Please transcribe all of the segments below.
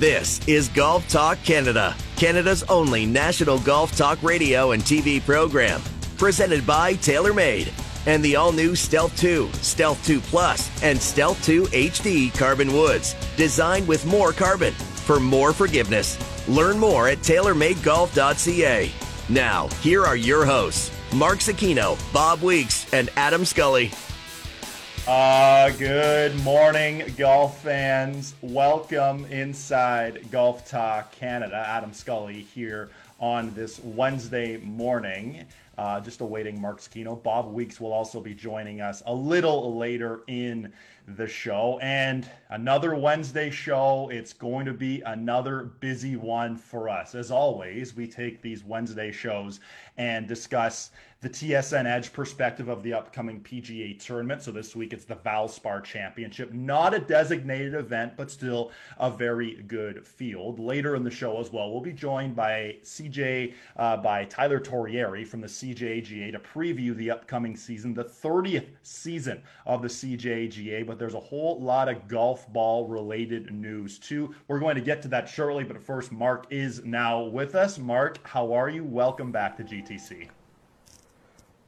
This is Golf Talk Canada, Canada's only national golf talk radio and TV program. Presented by TaylorMade and the all-new Stealth 2, Stealth 2 Plus, and Stealth 2 HD Carbon Woods. Designed with more carbon for more forgiveness. Learn more at TaylorMadeGolf.ca. Now, here are your hosts, Mark Zecchino, Bob Weeks, and Adam Scully. Good morning, golf fans. Welcome inside Golf Talk Canada. Adam Scully here on this Wednesday morning. Just awaiting Mark Zecchino. Bob Weeks will also be joining us a little later in the show. And another Wednesday show. It's going to be another busy one for us. As always, we take these Wednesday shows and discuss the TSN Edge perspective of the upcoming PGA tournament. So this week it's the Valspar Championship. Not a designated event, but still a very good field. Later in the show as well, we'll be joined by Tyler Torrieri from the CJGA to preview the upcoming season, the 30th season of the CJGA. But there's a whole lot of golf ball related news too. We're going to get to that shortly, but first Mark is now with us. Mark, how are you? Welcome back to GTC.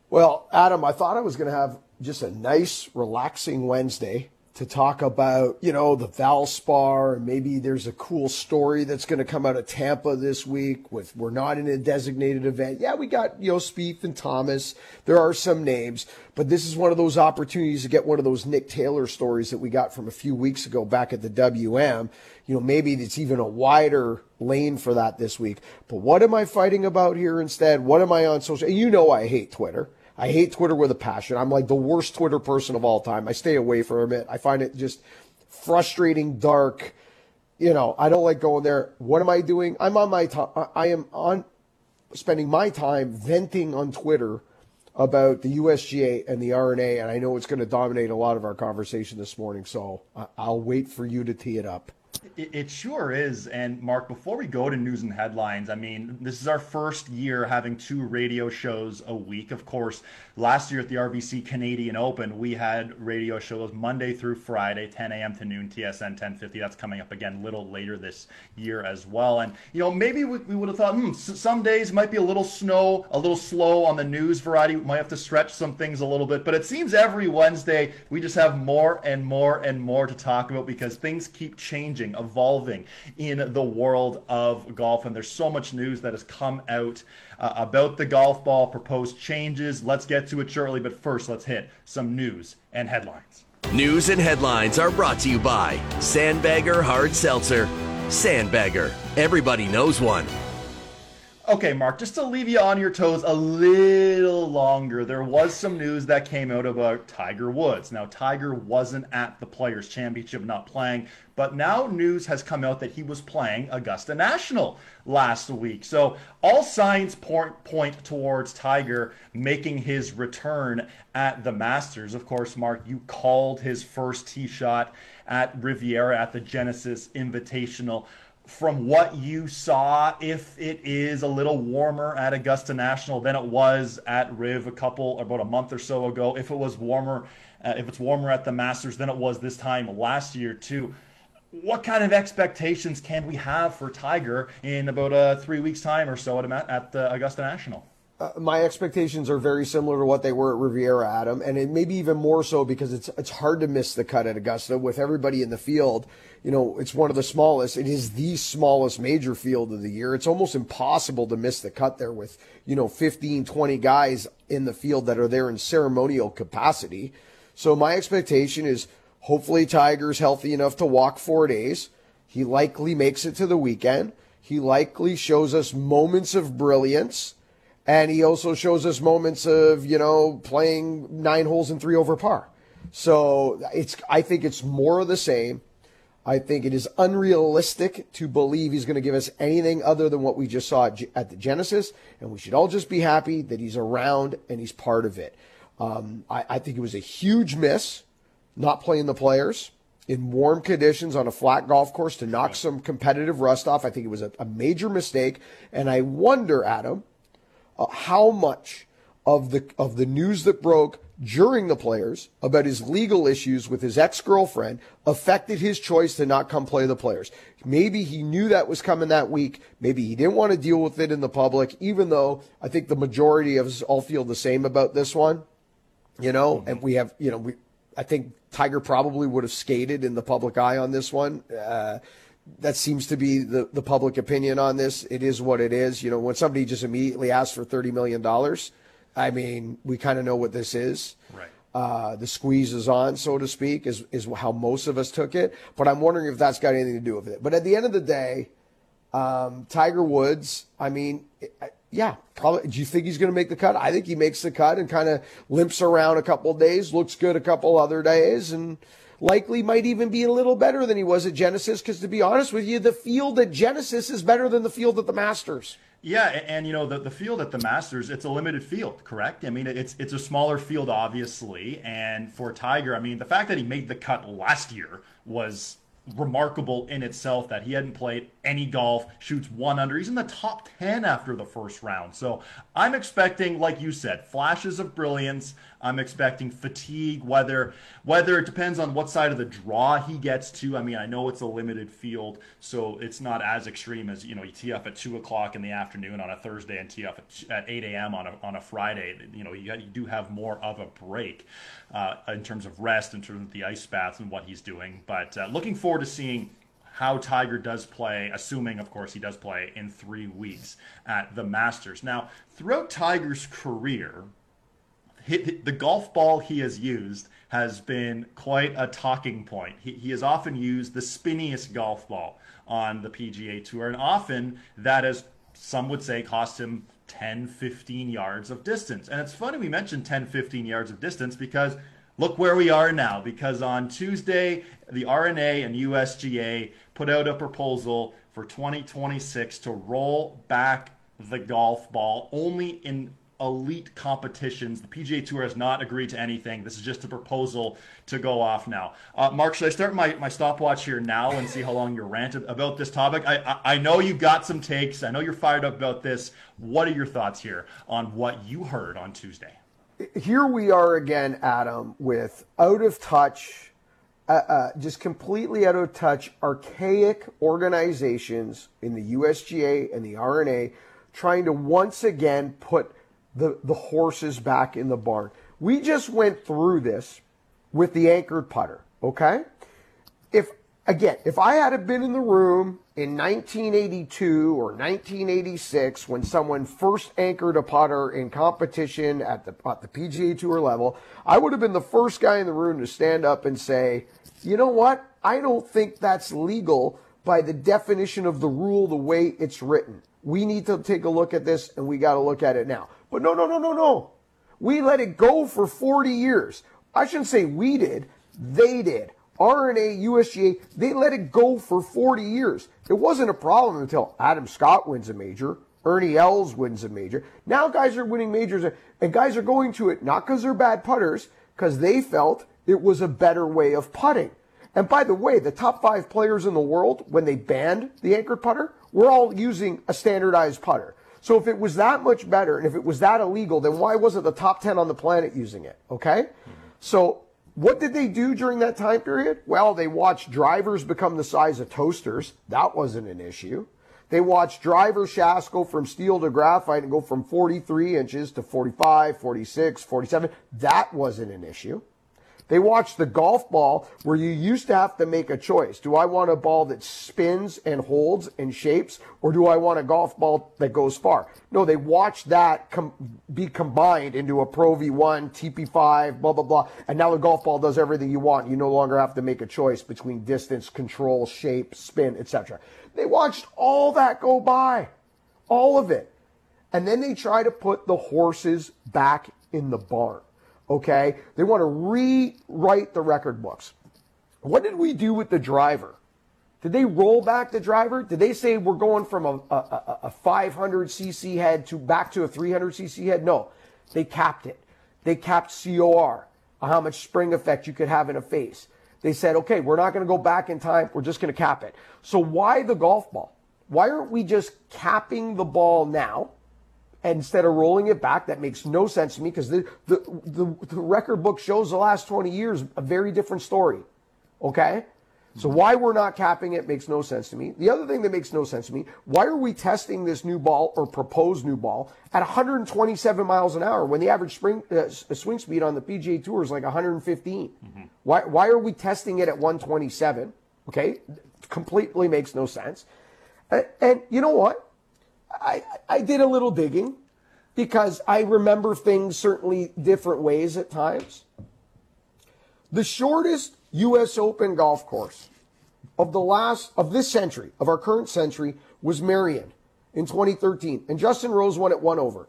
Well, Adam, I thought I was going to have just a nice, relaxing Wednesday to talk about, you know, the Valspar, and maybe there's a cool story that's going to come out of Tampa this week with we're not in a designated event. Yeah, we got, you know, Spieth and Thomas. There are some names, but this is one of those opportunities to get one of those Nick Taylor stories that we got from a few weeks ago back at the WM. You know, maybe it's even a wider lane for that this week. But what am I fighting about here instead? What am I on social? You know, I hate Twitter. I hate Twitter with a passion. I'm like the worst Twitter person of all time. I stay away from it. I find it just frustrating, dark. You know, I don't like going there. What am I doing? I am spending my time venting on Twitter about the USGA and the R&A, and I know it's going to dominate a lot of our conversation this morning. So I'll wait for you to tee it up. It sure is. And Mark, before we go to news and headlines, I mean, this is our first year having two radio shows a week. Of course, last year at the RBC Canadian Open, we had radio shows Monday through Friday, 10 a.m. to noon, TSN 1050. That's coming up again a little later this year as well. And, you know, maybe we would have thought, some days might be a little slow on the news variety. We might have to stretch some things a little bit. But it seems every Wednesday we just have more and more and more to talk about because things keep changing, evolving in the world of golf. And there's so much news that has come out about the golf ball, proposed changes. Let's get to it shortly, but first let's hit some news and headlines. News and headlines are brought to you by Sandbagger Hard Seltzer. Sandbagger, everybody knows one. Okay, Mark, just to leave you on your toes a little longer, there was some news that came out about Tiger Woods. Now, Tiger wasn't at the Players Championship, not playing, but now news has come out that he was playing Augusta National last week. So all signs point towards Tiger making his return at the Masters. Of course, Mark, you called his first tee shot at Riviera at the Genesis Invitational. From what you saw, if it is a little warmer at Augusta National than it was at Riv about a month or so ago, if it was warmer, if it's warmer at the Masters than it was this time last year too, what kind of expectations can we have for Tiger in about 3 weeks' time or so at the Augusta National? My expectations are very similar to what they were at Riviera, Adam, and it may be even more so because it's hard to miss the cut at Augusta with everybody in the field. You know, it's one of the smallest. It is the smallest major field of the year. It's almost impossible to miss the cut there with, you know, 15, 20 guys in the field that are there in ceremonial capacity. So my expectation is hopefully Tiger's healthy enough to walk 4 days. He likely makes it to the weekend. He likely shows us moments of brilliance. And he also shows us moments of, you know, playing 9 holes and 3 over par. So I think it's more of the same. I think it is unrealistic to believe he's going to give us anything other than what we just saw at the Genesis. And we should all just be happy that he's around and he's part of it. I think it was a huge miss not playing the Players in warm conditions on a flat golf course to knock some competitive rust off. I think it was a major mistake. And I wonder, Adam, how much of the news that broke during the Players about his legal issues with his ex-girlfriend affected his choice to not come play the Players. Maybe he knew that was coming that week. Maybe he didn't want to deal with it in the public, even though I think the majority of us all feel the same about this one, you know, mm-hmm. and we have, you know, I think Tiger probably would have skated in the public eye on this one. That seems to be the public opinion on this. It is what it is. You know, when somebody just immediately asks for $30 million, I mean, we kind of know what this is. Right. The squeeze is on, so to speak, is how most of us took it. But I'm wondering if that's got anything to do with it. But at the end of the day, Tiger Woods, I mean, yeah, probably. Do you think he's going to make the cut? I think he makes the cut and kind of limps around a couple of days, looks good a couple other days, and likely might even be a little better than he was at Genesis, because to be honest with you, the field at Genesis is better than the field at the Masters. Yeah, and you know, the field at the Masters, it's a limited field, correct? I mean, it's a smaller field, obviously, and for Tiger, I mean, the fact that he made the cut last year was remarkable in itself, that he hadn't played any golf, shoots 1 under. He's in the top 10 after the first round. So I'm expecting, like you said, flashes of brilliance. I'm expecting fatigue, whether it depends on what side of the draw he gets to. I mean, I know it's a limited field, so it's not as extreme as, you know, you tee off at 2 o'clock in the afternoon on a Thursday and tee off at 8 a.m. on a Friday. You know, you do have more of a break in terms of rest, in terms of the ice baths and what he's doing. But looking forward to seeing how Tiger does play, assuming, of course, he does play in 3 weeks at the Masters. Now, throughout Tiger's career, the golf ball he has used has been quite a talking point. He has often used the spinniest golf ball on the PGA Tour, and often that has, some would say, cost him 10, 15 yards of distance. And it's funny we mentioned 10, 15 yards of distance, because look where we are now, because on Tuesday, the R&A and USGA put out a proposal for 2026 to roll back the golf ball only in elite competitions. The PGA Tour has not agreed to anything. This is just a proposal to go off now. Mark, should I start my stopwatch here now and see how long you rant about this topic? I know you got some takes. I know you're fired up about this. What are your thoughts here on what you heard on Tuesday? Here we are again, Adam, with out of touch, just completely out of touch, archaic organizations in the USGA and the R&A trying to once again put the horses back in the barn. We just went through this with the anchored putter, okay? If I had been in the room in 1982 or 1986 when someone first anchored a putter in competition at the PGA Tour level, I would have been the first guy in the room to stand up and say, you know what? I don't think that's legal by the definition of the rule, the way it's written. We need to take a look at this, and we got to look at it now. But no. We let it go for 40 years. I shouldn't say we did. They did. R&A, USGA, they let it go for 40 years. It wasn't a problem until Adam Scott wins a major, Ernie Els wins a major. Now guys are winning majors, and guys are going to it not because they're bad putters, because they felt it was a better way of putting. And by the way, the top 5 players in the world, when they banned the anchored putter, were all using a standardized putter. So if it was that much better, and if it was that illegal, then why wasn't the top 10 on the planet using it? Okay? So what did they do during that time period? Well, they watched drivers become the size of toasters. That wasn't an issue. They watched driver shafts go from steel to graphite and go from 43 inches to 45, 46, 47. That wasn't an issue. They watched the golf ball, where you used to have to make a choice. Do I want a ball that spins and holds and shapes, or do I want a golf ball that goes far? No, they watched that be combined into a Pro V1, TP5, blah, blah, blah. And now the golf ball does everything you want. You no longer have to make a choice between distance, control, shape, spin, etc. They watched all that go by, all of it. And then they try to put the horses back in the barn. Okay, they want to rewrite the record books. What did we do with the driver? Did they roll back the driver? Did they say we're going from a 500cc head to back to a 300cc head? No, they capped it. They capped COR, how much spring effect you could have in a face. They said, okay, we're not going to go back in time. We're just going to cap it. So why the golf ball? Why aren't we just capping the ball now instead of rolling it back. That makes no sense to me because the record book shows the last 20 years a very different story. Okay? So why we're not capping it makes no sense to me. The other thing that makes no sense to me, why are we testing this new ball or proposed new ball at 127 miles an hour when the average swing speed on the PGA Tour is like 115? Mm-hmm. Why are we testing it at 127? Okay, completely makes no sense. And you know what? I did a little digging because I remember things certainly different ways at times. The shortest U.S. Open golf course of the last of this century, of our current century, was Marion in 2013, and Justin Rose won it one over.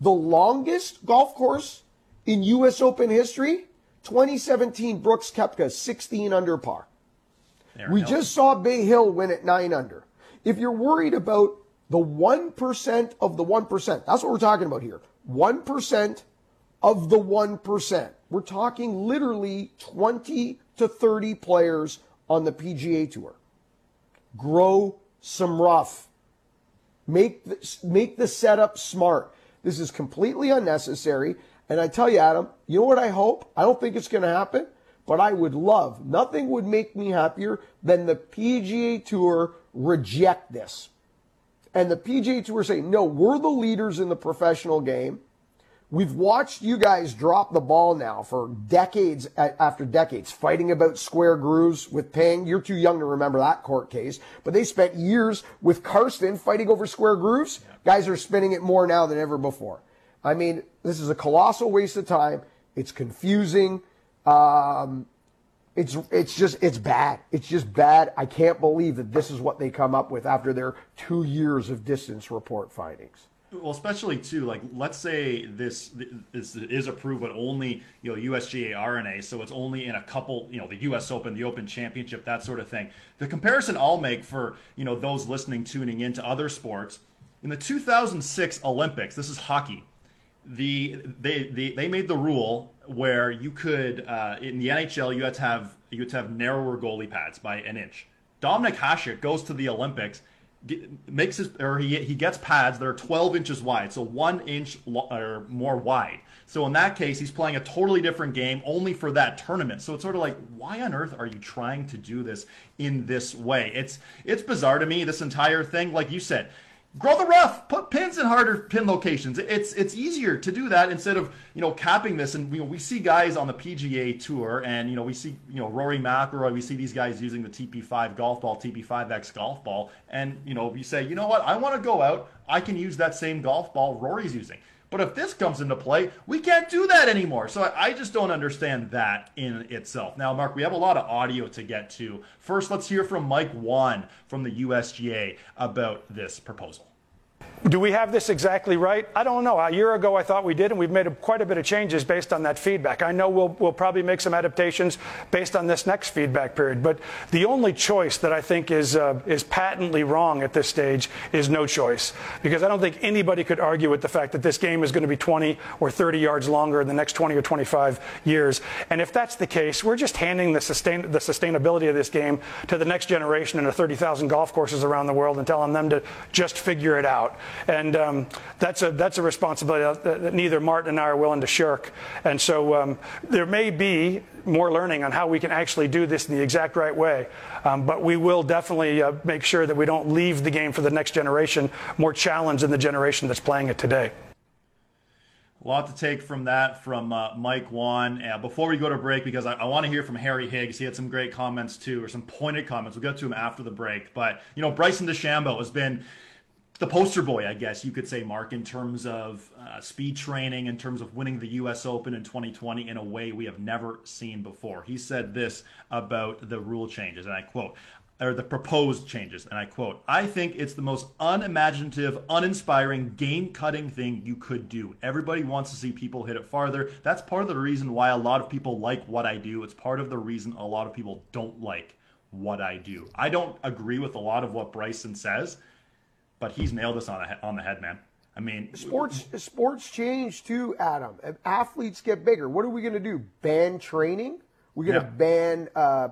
The longest golf course in U.S. Open history, 2017, Brooks Koepka, 16 under par. We just saw Bay Hill win at 9 under. If you're worried about the 1% of the 1%, that's what we're talking about here, 1% of the 1%. We're talking literally 20 to 30 players on the PGA Tour. Grow some rough. Make the setup smart. This is completely unnecessary. And I tell you, Adam, you know what I hope? I don't think it's going to happen, but I would love, nothing would make me happier than the PGA Tour reject this. And the PGA Tour say, no, we're the leaders in the professional game. We've watched you guys drop the ball now for decades after decades, fighting about square grooves with Ping. You're too young to remember that court case, but they spent years with Karsten fighting over square grooves. Guys are spinning it more now than ever before. I mean, this is a colossal waste of time. It's confusing. It's bad. It's just bad. I can't believe that this is what they come up with after their 2 years of distance report findings. Well, especially too, like let's say this is approved, but only USGA R&A, so it's only in a couple, the U.S. Open, the Open Championship, that sort of thing. The comparison I'll make for those listening tuning into other sports in the 2006 Olympics. This is hockey. They made the rule where you could in the NHL you had to have narrower goalie pads by an inch. Dominic Hasek goes to the Olympics. He gets pads that are 12 inches wide, so 1 inch or more wide. So in that case, he's playing a totally different game only for that tournament. So it's sort of like, why on earth are you trying to do this in this way? It's bizarre to me, this entire thing. Like you said, grow the rough, put pins in harder pin locations. It's easier to do that instead of capping this. And we see guys on the PGA Tour, and we see Rory McIlroy, we see these guys using the TP5 golf ball, TP5X golf ball, and you say, you know what, I want to go out, I can use that same golf ball Rory's using. But if this comes into play, we can't do that anymore. So I just don't understand that in itself. Now, Mark, we have a lot of audio to get to. First, let's hear from Mike Wan from the USGA about this proposal. Do we have this exactly right? I don't know. A year ago, I thought we did, and we've made quite a bit of changes based on that feedback. I know we'll probably make some adaptations based on this next feedback period. But the only choice that I think is patently wrong at this stage is no choice, because I don't think anybody could argue with the fact that this game is going to be 20 or 30 yards longer in the next 20 or 25 years. And if that's the case, we're just handing the sustainability of this game to the next generation and the 30,000 golf courses around the world and telling them to just figure it out. And that's a responsibility that neither Martin and I are willing to shirk. And so there may be more learning on how we can actually do this in the exact right way. But we will definitely make sure that we don't leave the game for the next generation more challenged than the generation that's playing it today. A lot to take from that from Mike Wan. Before we go to break, because I want to hear from Harry Higgs. He had some great comments too, or some pointed comments. We'll get to him after the break. But, Bryson DeChambeau has been the poster boy, I guess you could say, Mark, in terms of speed training, in terms of winning the U.S. Open in 2020 in a way we have never seen before. He said this about the rule changes, and I quote, or the proposed changes, and I quote, "I think it's the most unimaginative, uninspiring, game-cutting thing you could do. Everybody wants to see people hit it farther. That's part of the reason why a lot of people like what I do. It's part of the reason a lot of people don't like what I do." I don't agree with a lot of what Bryson says, but he's nailed us on the head, man. I mean, sports change too, Adam. Athletes get bigger. What are we going to do? Ban training? We're going to ban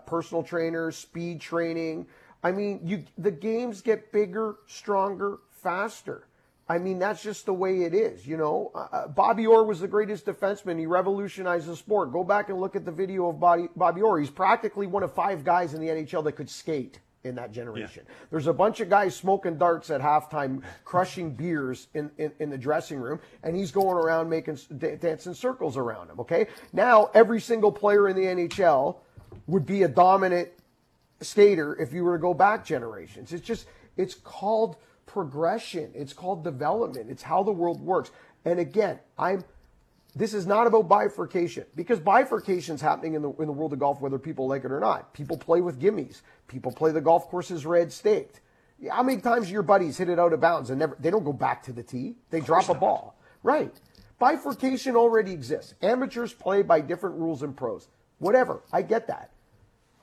personal trainers, speed training. I mean, the games get bigger, stronger, faster. I mean, that's just the way it is, you know. Bobby Orr was the greatest defenseman. He revolutionized the sport. Go back and look at the video of Bobby Orr. He's practically one of five guys in the NHL that could skate in that generation. Yeah. There's a bunch of guys smoking darts at halftime, crushing beers in the dressing room, and he's going around making dancing circles around him, okay? Now, every single player in the NHL would be a dominant skater if you were to go back generations. It's just, it's called progression. It's called development. It's how the world works. And again, this is not about bifurcation, because bifurcation is happening in the world of golf, whether people like it or not. People play with gimmies. People play the golf courses red staked. How many times your buddies hit it out of bounds and they don't go back to the tee? They drop a ball. Right. Bifurcation already exists. Amateurs play by different rules than pros. Whatever. I get that.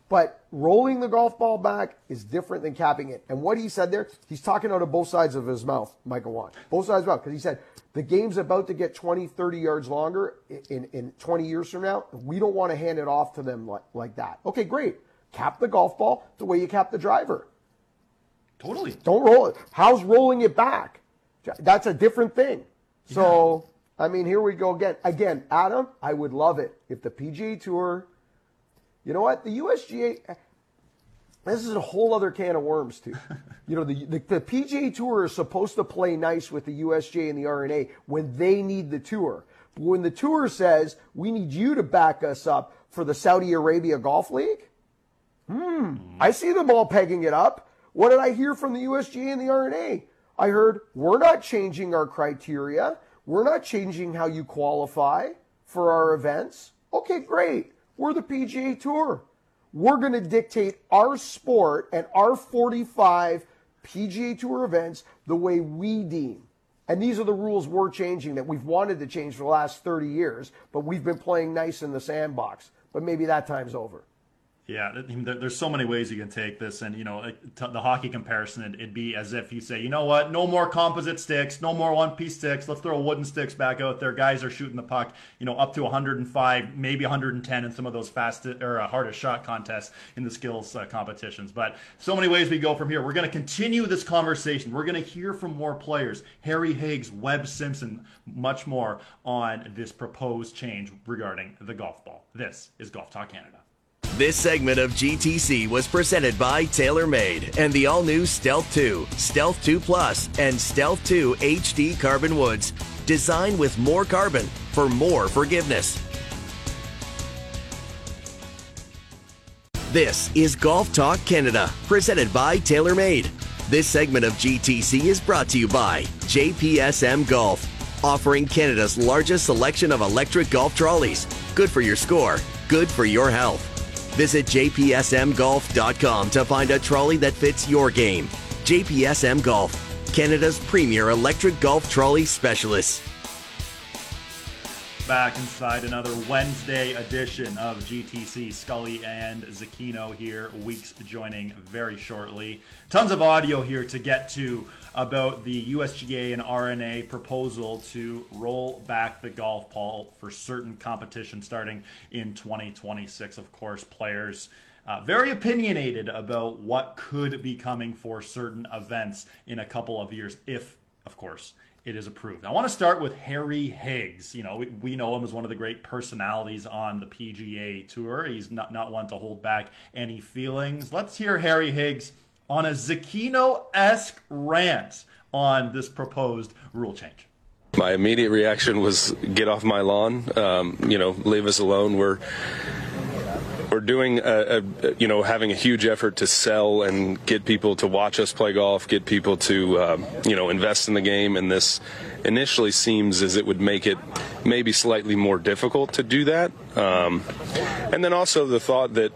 But rolling the golf ball back is different than capping it. And what he said there, he's talking out of both sides of his mouth, Michael Wan. Both sides of his mouth. Because he said, the game's about to get 20, 30 yards longer in 20 years from now. We don't want to hand it off to them like that. Okay, great. Cap the golf ball the way you cap the driver. Totally. Don't roll it. How's rolling it back? That's a different thing. Yeah. So, I mean, here we go again. Again, Adam, I would love it if the PGA Tour... You know what? The USGA, this is a whole other can of worms, too. You know, the PGA Tour is supposed to play nice with the USGA and the R&A when they need the tour. But when the tour says, we need you to back us up for the Saudi Arabia Golf League, I see them all pegging it up. What did I hear from the USGA and the R&A? I heard, we're not changing our criteria. We're not changing how you qualify for our events. Okay, great. We're the PGA Tour. We're going to dictate our sport and our 45 PGA Tour events the way we deem. And these are the rules we're changing that we've wanted to change for the last 30 years, but we've been playing nice in the sandbox. But maybe that time's over. Yeah, there's so many ways you can take this. And, you know, the hockey comparison, it'd be as if you say, you know what, no more composite sticks, no more one-piece sticks. Let's throw wooden sticks back out there. Guys are shooting the puck, you know, up to 105, maybe 110 in some of those hardest shot contests in the skills competitions. But so many ways we go from here. We're going to continue this conversation. We're going to hear from more players, Harry Higgs, Webb Simpson, much more on this proposed change regarding the golf ball. This is Golf Talk Canada. This segment of GTC was presented by TaylorMade and the all-new Stealth 2, Stealth 2 Plus, and Stealth 2 HD Carbon Woods. Designed with more carbon for more forgiveness. This is Golf Talk Canada, presented by TaylorMade. This segment of GTC is brought to you by JPSM Golf, offering Canada's largest selection of electric golf trolleys. Good for your score, good for your health. Visit jpsmgolf.com to find a trolley that fits your game. JPSM Golf, Canada's premier electric golf trolley specialist. Back inside another Wednesday edition of GTC. Scully and Zecchino here. Weeks joining very shortly. Tons of audio here to get to about the USGA and R&A proposal to roll back the golf ball for certain competition starting in 2026. Of course, players very opinionated about what could be coming for certain events in a couple of years, if, of course, it is approved. I want to start with Harry Higgs. You know, we know him as one of the great personalities on the PGA Tour. He's not one to hold back any feelings. Let's hear Harry Higgs on a Zecchino-esque rant on this proposed rule change. My immediate reaction was, get off my lawn. You know, leave us alone. We're doing, you know, having a huge effort to sell and get people to watch us play golf, get people to, you know, invest in the game. And this initially seems as it would make it maybe slightly more difficult to do that. And then also the thought that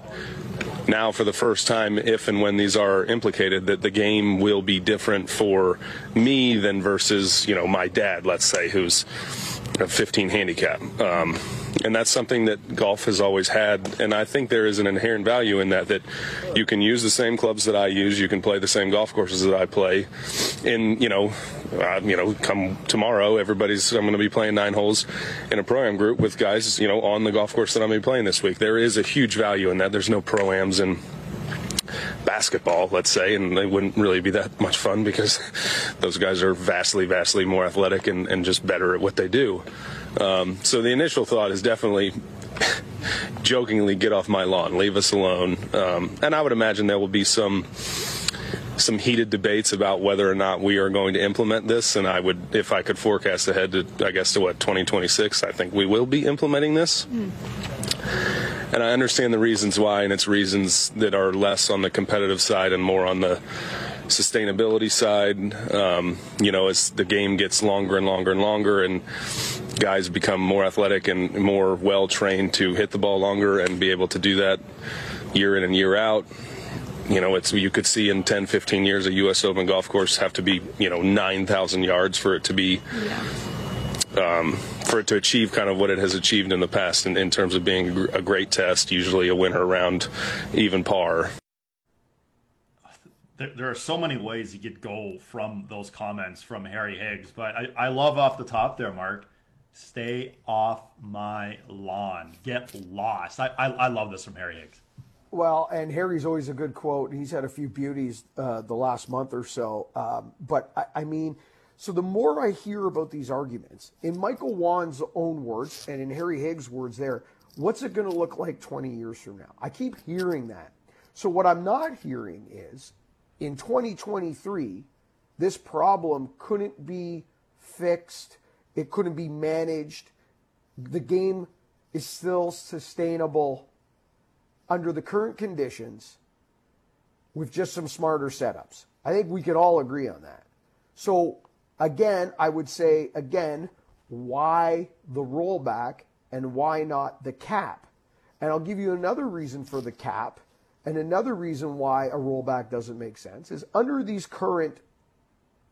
now for the first time, if and when these are implicated, that the game will be different for me than versus, you know, my dad, let's say, who's a 15 handicap. And that's something that golf has always had. And I think there is an inherent value in that you can use the same clubs that I use. You can play the same golf courses that I play. And, you know, come tomorrow, I'm going to be playing 9 holes in a pro-am group with guys, you know, on the golf course that I'm going to be playing this week. There is a huge value in that. There's no pro-ams in basketball, let's say, and they wouldn't really be that much fun because those guys are vastly, vastly more athletic and just better at what they do. So the initial thought is definitely jokingly, get off my lawn, leave us alone. And I would imagine there will be some heated debates about whether or not we are going to implement this. And I would, if I could forecast ahead to, I guess, to what, 2026, I think we will be implementing this. And I understand the reasons why, and it's reasons that are less on the competitive side and more on the sustainability side. You know, as the game gets longer and longer and longer, and guys become more athletic and more well-trained to hit the ball longer and be able to do that year in and year out. You know, it's, you could see in 10, 15 years a U.S. Open golf course have to be, you know, 9,000 yards for it to be, for it to achieve kind of what it has achieved in the past in terms of being a great test, usually a winner around even par. There are so many ways you get gold from those comments from Harry Higgs, but I love off the top there, Mark. Stay off my lawn. Get lost. I love this from Harry Higgs. Well, and Harry's always a good quote. He's had a few beauties the last month or so. But, I mean, so the more I hear about these arguments, in Michael Wan's own words and in Harry Higgs' words there, what's it going to look like 20 years from now? I keep hearing that. So what I'm not hearing is in 2023, this problem couldn't be fixed. It couldn't be managed. The game is still sustainable under the current conditions with just some smarter setups. I think we could all agree on that. So again, I would say again, why the rollback and why not the cap? And I'll give you another reason for the cap, and another reason why a rollback doesn't make sense is under these current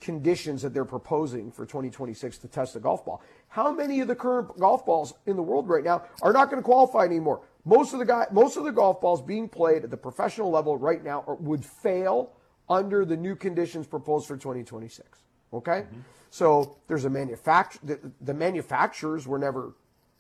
conditions that they're proposing for 2026 to test the golf ball. How many of the current golf balls in the world right now are not going to qualify anymore? Most of the golf balls being played at the professional level right now would fail under the new conditions proposed for 2026. Okay, so there's a manufacturer. The manufacturers were never,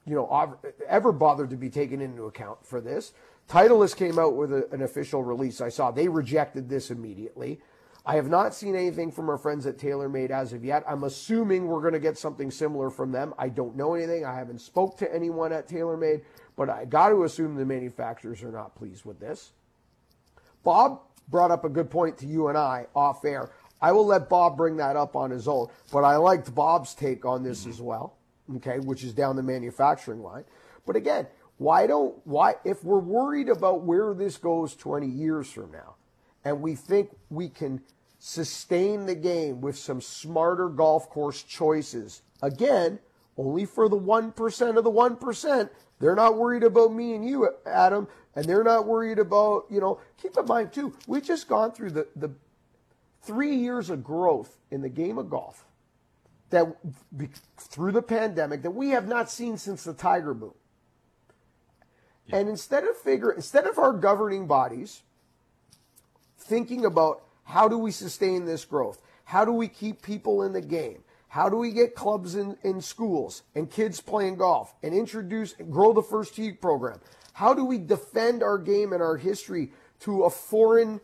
you know, ever bothered to be taken into account for this. Titleist came out with an official release. I saw they rejected this immediately. I have not seen anything from our friends at TaylorMade as of yet. I'm assuming we're going to get something similar from them. I don't know anything. I haven't spoke to anyone at TaylorMade, but I got to assume the manufacturers are not pleased with this. Bob brought up a good point to you and I off air. I will let Bob bring that up on his own, but I liked Bob's take on this as well, okay, which is down the manufacturing line. But again, why if we're worried about where this goes 20 years from now, and we think we can sustain the game with some smarter golf course choices. Again, only for the 1% of the 1%. They're not worried about me and you, Adam, and they're not worried about, you know, keep in mind too, we've just gone through the 3 years of growth in the game of golf that through the pandemic that we have not seen since the Tiger boom. Yeah. And instead of our governing bodies thinking about how do we sustain this growth? How do we keep people in the game? How do we get clubs in schools and kids playing golf and introduce and grow the first tee program? How do we defend our game and our history to a foreign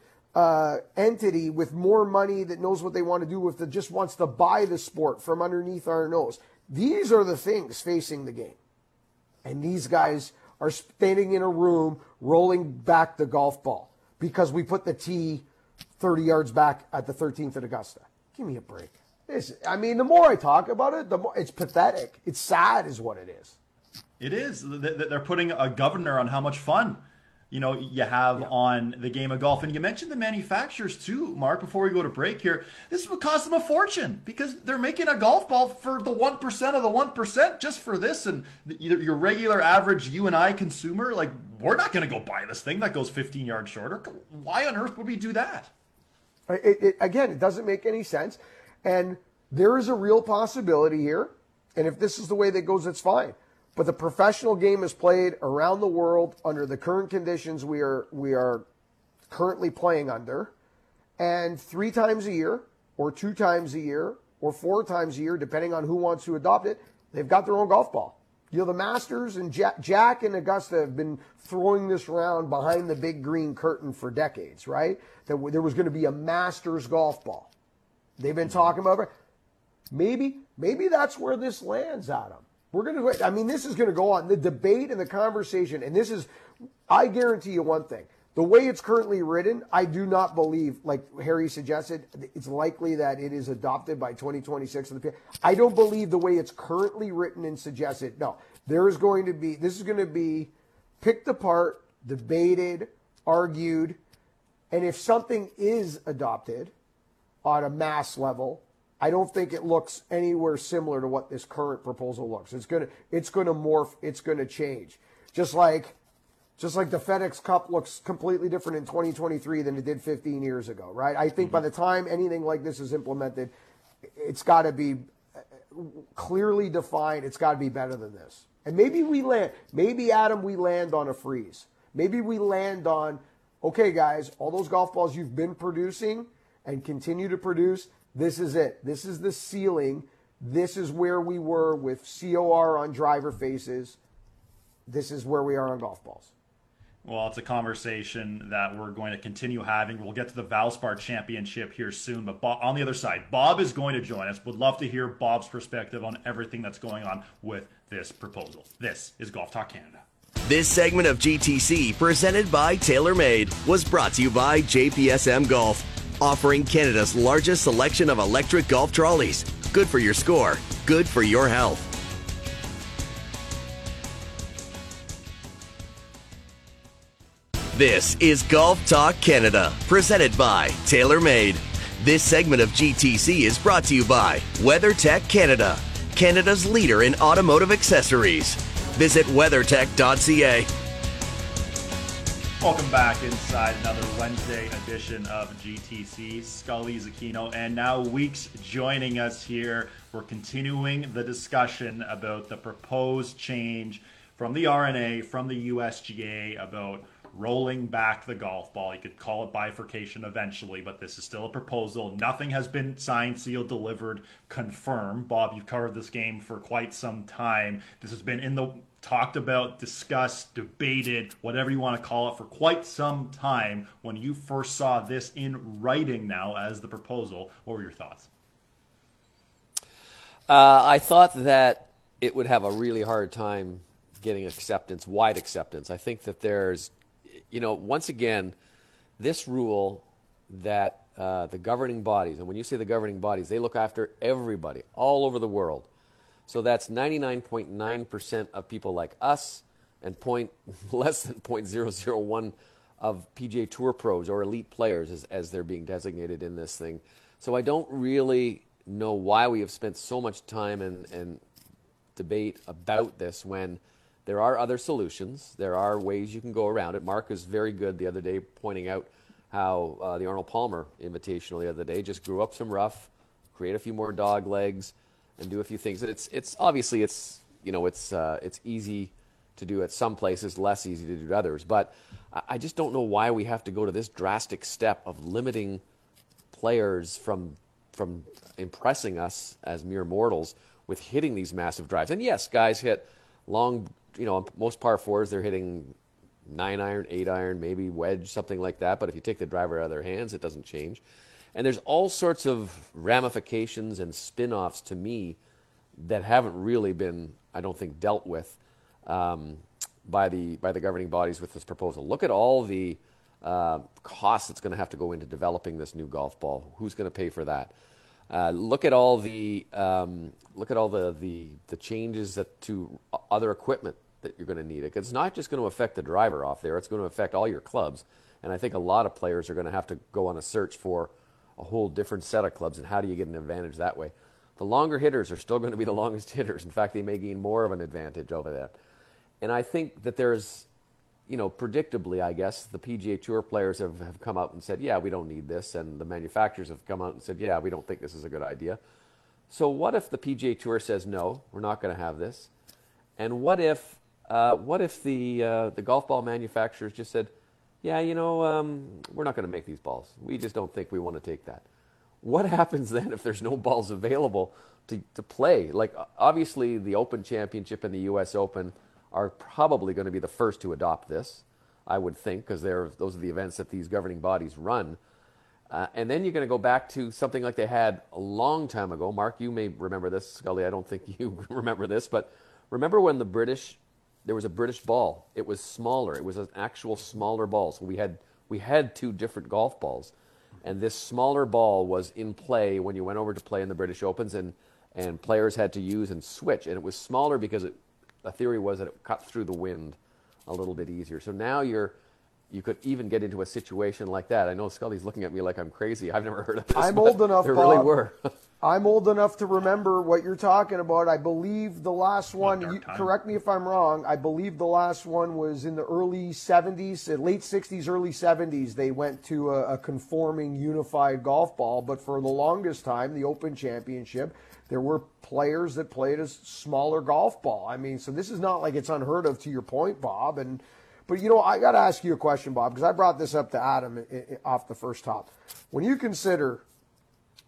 entity with more money that knows what they want to do with that just wants to buy the sport from underneath our nose? These are the things facing the game. And these guys are standing in a room rolling back the golf ball because we put the tee 30 yards back at the 13th at Augusta. Give me a break. I mean, the more I talk about it, the more it's pathetic. It's sad is what it is. It is. They're putting a governor on how much fun, you know, you have on the game of golf. And you mentioned the manufacturers too, Mark, before we go to break here. This would cost them a fortune because they're making a golf ball for the 1% of the 1% just for this. And your regular average you and I consumer, like, we're not going to go buy this thing that goes 15 yards shorter. Why on earth would we do that? Again, it doesn't make any sense. And there is a real possibility here. And if this is the way that goes, it's fine. But the professional game is played around the world under the current conditions we are currently playing under. And 3 times a year or 2 times a year or 4 times a year, depending on who wants to adopt it, they've got their own golf ball. You know, the Masters and Jack and Augusta have been throwing this around behind the big green curtain for decades, right? That there was going to be a Masters golf ball. They've been talking about it. Maybe that's where this lands, Adam. We're going to, I mean, this is going to go on. The debate and the conversation, and this is, I guarantee you one thing. The way it's currently written, I do not believe, like Harry suggested, it's likely that it is adopted by 2026. I don't believe the way it's currently written and suggested. No, there is going to be, this is going to be picked apart, debated, argued, and if something is adopted on a mass level, I don't think it looks anywhere similar to what this current proposal looks. It's going to morph. It's going to change. Just like the FedEx Cup looks completely different in 2023 than it did 15 years ago, right? I think by the time anything like this is implemented, it's got to be clearly defined. It's got to be better than this. And maybe, Adam, we land on a freeze. Maybe we land on, okay, guys, all those golf balls you've been producing and continue to produce, this is it. This is the ceiling. This is where we were with COR on driver faces. This is where we are on golf balls. Well, it's a conversation that we're going to continue having. We'll get to the Valspar Championship here soon. But Bob, on the other side, Bob is going to join us. Would love to hear Bob's perspective on everything that's going on with this proposal. This is Golf Talk Canada. This segment of GTC, presented by TaylorMade, was brought to you by JPSM Golf, offering Canada's largest selection of electric golf trolleys. Good for your score, good for your health. This is Golf Talk Canada, presented by TaylorMade. This segment of GTC is brought to you by WeatherTech Canada, Canada's leader in automotive accessories. Visit weathertech.ca. Welcome back inside another Wednesday edition of GTC. Scully, Zecchino, and now Weeks joining us here. We're continuing the discussion about the proposed change from the R&A, from the USGA, about rolling back the golf ball. You could call it bifurcation eventually, but this is still a proposal. Nothing has been signed, sealed, delivered, confirmed. Bob, you've covered this game for quite some time. This has been talked about, discussed, debated, whatever you want to call it, for quite some time. When you first saw this in writing now as the proposal, what were your thoughts? I thought that it would have a really hard time getting acceptance, wide acceptance. I think that there's, you know, once again, this rule that the governing bodies, and when you say the governing bodies, they look after everybody all over the world. So that's 99.9% of people like us and less than 0.001 of PGA Tour pros or elite players as they're being designated in this thing. So I don't really know why we have spent so much time and debate about this when there are other solutions. There are ways you can go around it. Mark was very good the other day pointing out how the Arnold Palmer Invitational the other day just grew up some rough, create a few more dog legs, and do a few things. It's obviously it's easy to do at some places, less easy to do at others. But I just don't know why we have to go to this drastic step of limiting players from impressing us as mere mortals with hitting these massive drives. And yes, guys hit long. You know, most par fours, they're hitting 9-iron, 8-iron, maybe wedge, something like that. But if you take the driver out of their hands, it doesn't change. And there's all sorts of ramifications and spin-offs to me that haven't really been, I don't think, dealt with by the governing bodies with this proposal. Look at all the costs that's going to have to go into developing this new golf ball. Who's going to pay for that? Look at all the changes to other equipment that you're going to need. It's not just going to affect the driver off there. It's going to affect all your clubs. And I think a lot of players are going to have to go on a search for a whole different set of clubs. And how do you get an advantage that way? The longer hitters are still going to be the longest hitters. In fact, they may gain more of an advantage over that. And I think that there's, you know, predictably, I guess, the PGA Tour players have come out and said, yeah, we don't need this. And the manufacturers have come out and said, yeah, we don't think this is a good idea. So what if the PGA Tour says, no, we're not going to have this? And what if the golf ball manufacturers just said, yeah, you know, we're not going to make these balls. We just don't think we want to take that. what happens then if there's no balls available to play? Like, obviously, the Open Championship and the U.S. Open are probably going to be the first to adopt this, I would think, because those are the events that these governing bodies run. And then you're going to go back to something like they had a long time ago. Mark, you may remember this. Scully, I don't think you remember this, but remember when there was a British ball. It was smaller. It was an actual smaller ball. So we had two different golf balls, and this smaller ball was in play when you went over to play in the British Opens, and players had to use and switch. And it was smaller because the theory was that it cut through the wind a little bit easier. So now you could even get into a situation like that. I know Scully's looking at me like I'm crazy. I've never heard of this. I'm old enough, Bob. There really were. I'm old enough to remember what you're talking about. I believe the last one, correct me if I'm wrong, I believe the last one was in the early 70s, late 60s, early 70s. They went to a conforming unified golf ball, but for the longest time, the Open Championship, there were players that played a smaller golf ball. I mean, so this is not like it's unheard of, to your point, Bob. But, you know, I got to ask you a question, Bob, because I brought this up to Adam off the first top. When you consider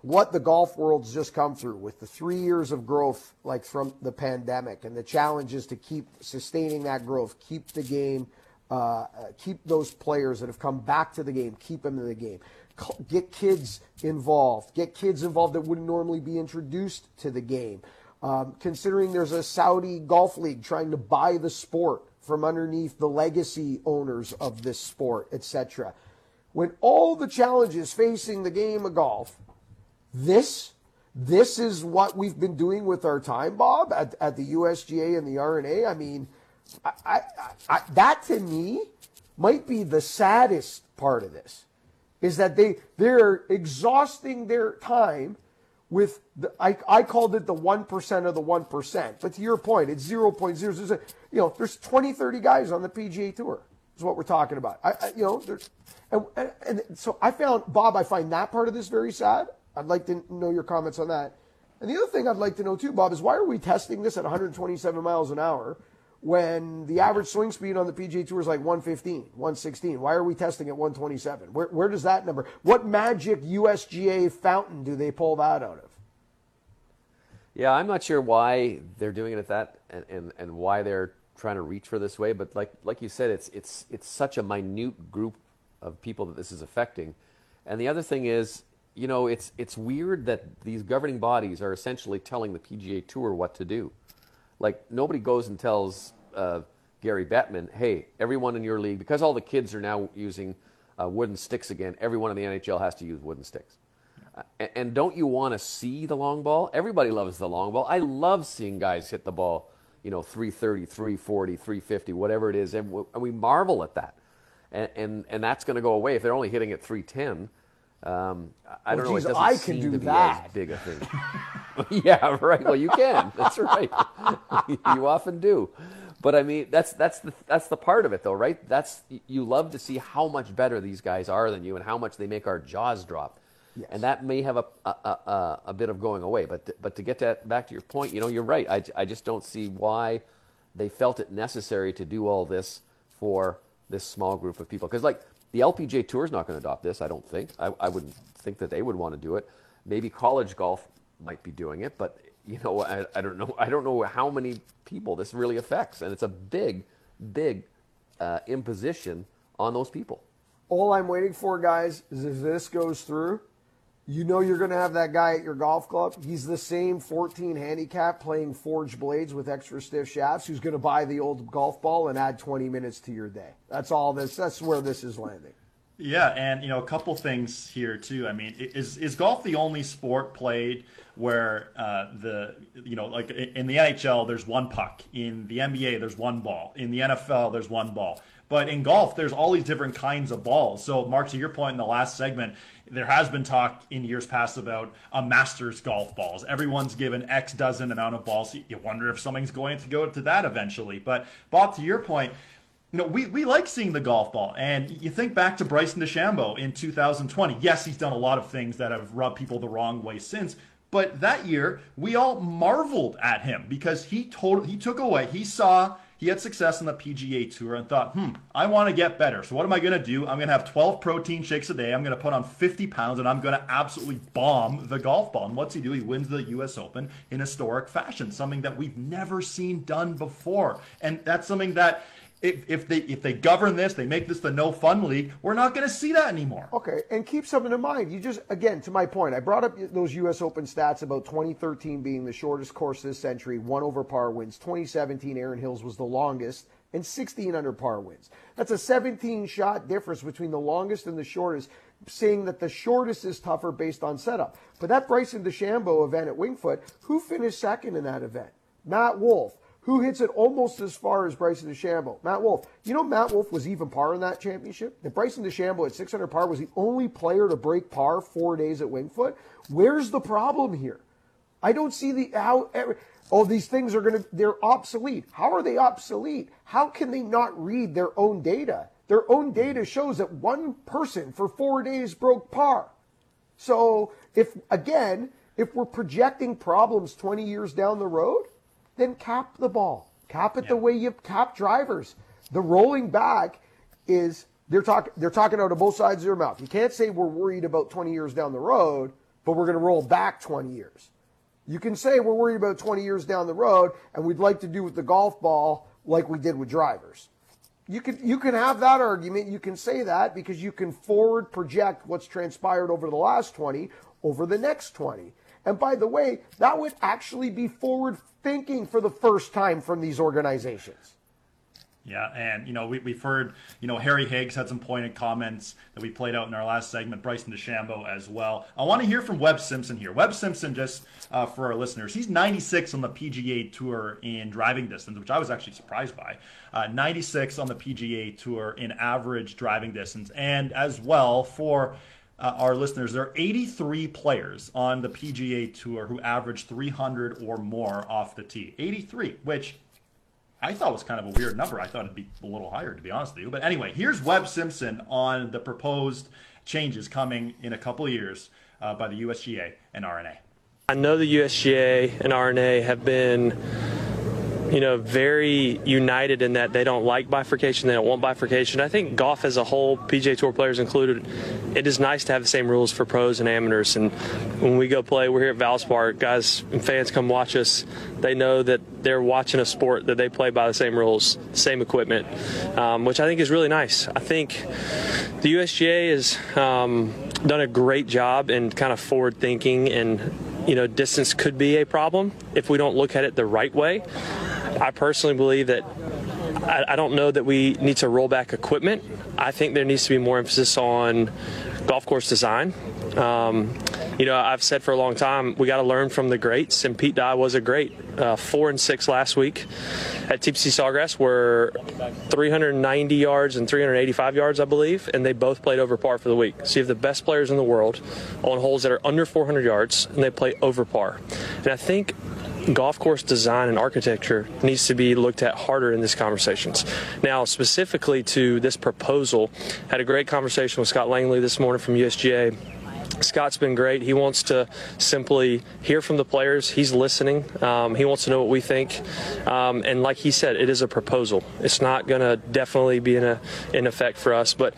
what the golf world's just come through with the 3 years of growth, like from the pandemic, and the challenges to keep sustaining that growth, keep the game, keep those players that have come back to the game, keep them in the game, get kids involved that wouldn't normally be introduced to the game. Considering there's a Saudi golf league trying to buy the sport from underneath the legacy owners of this sport, etc. When all the challenges facing the game of golf, This is what we've been doing with our time, Bob, at the USGA and the R&A. I mean, I that to me might be the saddest part of this, is that they're exhausting their time with the, I called it the 1% of the 1%. But to your point, it's 0.00. You know, there's 20, 30 guys on the PGA Tour is what we're talking about. So I found, Bob, I find that part of this very sad. I'd like to know your comments on that. And the other thing I'd like to know too, Bob, is why are we testing this at 127 miles an hour when the average swing speed on the PGA Tour is like 115, 116? Why are we testing at 127? Where does that number, what magic USGA fountain do they pull that out of? Yeah, I'm not sure why they're doing it at that and why they're trying to reach for this way. But like you said, it's such a minute group of people that this is affecting. And the other thing is, you know, it's weird that these governing bodies are essentially telling the PGA Tour what to do. Like, nobody goes and tells Gary Bettman, hey, everyone in your league, because all the kids are now using wooden sticks again, everyone in the NHL has to use wooden sticks. And don't you want to see the long ball? Everybody loves the long ball. I love seeing guys hit the ball, you know, 330, 340, 350, whatever it is, and we marvel at that. And that's going to go away if they're only hitting at 310. I don't know. It doesn't seem to be as big a thing. Yeah, right. Well, you can. That's right. You often do. But I mean, that's the part of it, though, right? You love to see how much better these guys are than you, and how much they make our jaws drop. Yes. And that may have a bit of going away. But to get back to your point, you know, you're right. I just don't see why they felt it necessary to do all this for this small group of people, because like. The LPGA Tour is not going to adopt this, I don't think. I wouldn't think that they would want to do it. Maybe college golf might be doing it, but you know, I don't know. I don't know how many people this really affects, and it's a big imposition on those people. All I'm waiting for, guys, is if this goes through, you know, you're going to have that guy at your golf club. He's the same 14 handicap playing forged blades with extra stiff shafts who's going to buy the old golf ball and add 20 minutes to your day. That's all this. That's where this is landing. Yeah, and you know, a couple things here too. I mean, is golf the only sport played where like in the NHL there's one puck, in the NBA there's one ball, in the NFL there's one ball. But in golf, there's all these different kinds of balls. So, Mark, to your point in the last segment, there has been talk in years past about a Masters golf balls. Everyone's given X dozen amount of balls. You wonder if something's going to go to that eventually. But, Bob, to your point, you know, we like seeing the golf ball. And you think back to Bryson DeChambeau in 2020. Yes, he's done a lot of things that have rubbed people the wrong way since. But that year, we all marveled at him because he took away. He saw He had success on the PGA Tour and thought, I want to get better. So what am I going to do? I'm going to have 12 protein shakes a day. I'm going to put on 50 pounds, and I'm going to absolutely bomb the golf ball. And what's he do? He wins the U.S. Open in historic fashion, something that we've never seen done before. And that's something that if they govern this, they make this the no fun league, we're not going to see that anymore. Okay, and keep something in mind. You just, again, to my point, I brought up those U.S. Open stats about 2013 being the shortest course this century, 1 over par wins. 2017, Erin Hills was the longest, and 16 under par wins. That's a 17-shot difference between the longest and the shortest, saying that the shortest is tougher based on setup. But that Bryson DeChambeau event at Wingfoot, who finished second in that event? Matt Wolff. Who hits it almost as far as Bryson DeChambeau? Matt Wolff. You know Matt Wolff was even par in that championship? That Bryson DeChambeau at 600 par was the only player to break par 4 days at Wingfoot? Where's the problem here? I don't see these things are going to, they're obsolete. How are they obsolete? How can they not read their own data? Their own data shows that one person for 4 days broke par. So if we're projecting problems 20 years down the road, then cap the ball. Cap it the way you cap drivers. The rolling back is they're talking out of both sides of their mouth. You can't say we're worried about 20 years down the road, but we're going to roll back 20 years. You can say we're worried about 20 years down the road, and we'd like to do with the golf ball like we did with drivers. You can have that argument. You can say that because you can forward project what's transpired over the last 20 over the next 20. And by the way, that would actually be forward thinking for the first time from these organizations. Yeah, and we've heard, Harry Higgs had some pointed comments that we played out in our last segment, Bryson DeChambeau as well. I want to hear from Webb Simpson here. Webb Simpson, just for our listeners, he's 96 on the PGA Tour in driving distance, which I was actually surprised by. 96 on the PGA Tour in average driving distance, and as well for our listeners, there are 83 players on the PGA Tour who average 300 or more off the tee. 83, which I thought was kind of a weird number. I thought it'd be a little higher, to be honest with you. But anyway, here's Webb Simpson on the proposed changes coming in a couple of years by the USGA and R&A. I know the USGA and R&A have been very united in that they don't like bifurcation, they don't want bifurcation. I think golf as a whole, PGA Tour players included, it is nice to have the same rules for pros and amateurs. And when we go play, we're here at Valspar, guys and fans come watch us. They know that they're watching a sport that they play by the same rules, same equipment, which I think is really nice. I think the USGA has done a great job in kind of forward thinking, and distance could be a problem if we don't look at it the right way. I personally believe that I don't know that we need to roll back equipment. I think there needs to be more emphasis on golf course design. I've said for a long time, we got to learn from the greats, and Pete Dye was a great. 4 and 6 last week at TPC Sawgrass were 390 yards and 385 yards, I believe, and they both played over par for the week. So you have the best players in the world on holes that are under 400 yards, and they play over par. And I think golf course design and architecture needs to be looked at harder in these conversations. Now, specifically to this proposal, had a great conversation with Scott Langley this morning from USGA. Scott's been great. He wants to simply hear from the players. He's listening. He wants to know what we think. And like he said, it is a proposal. It's not going to definitely be in effect for us. But,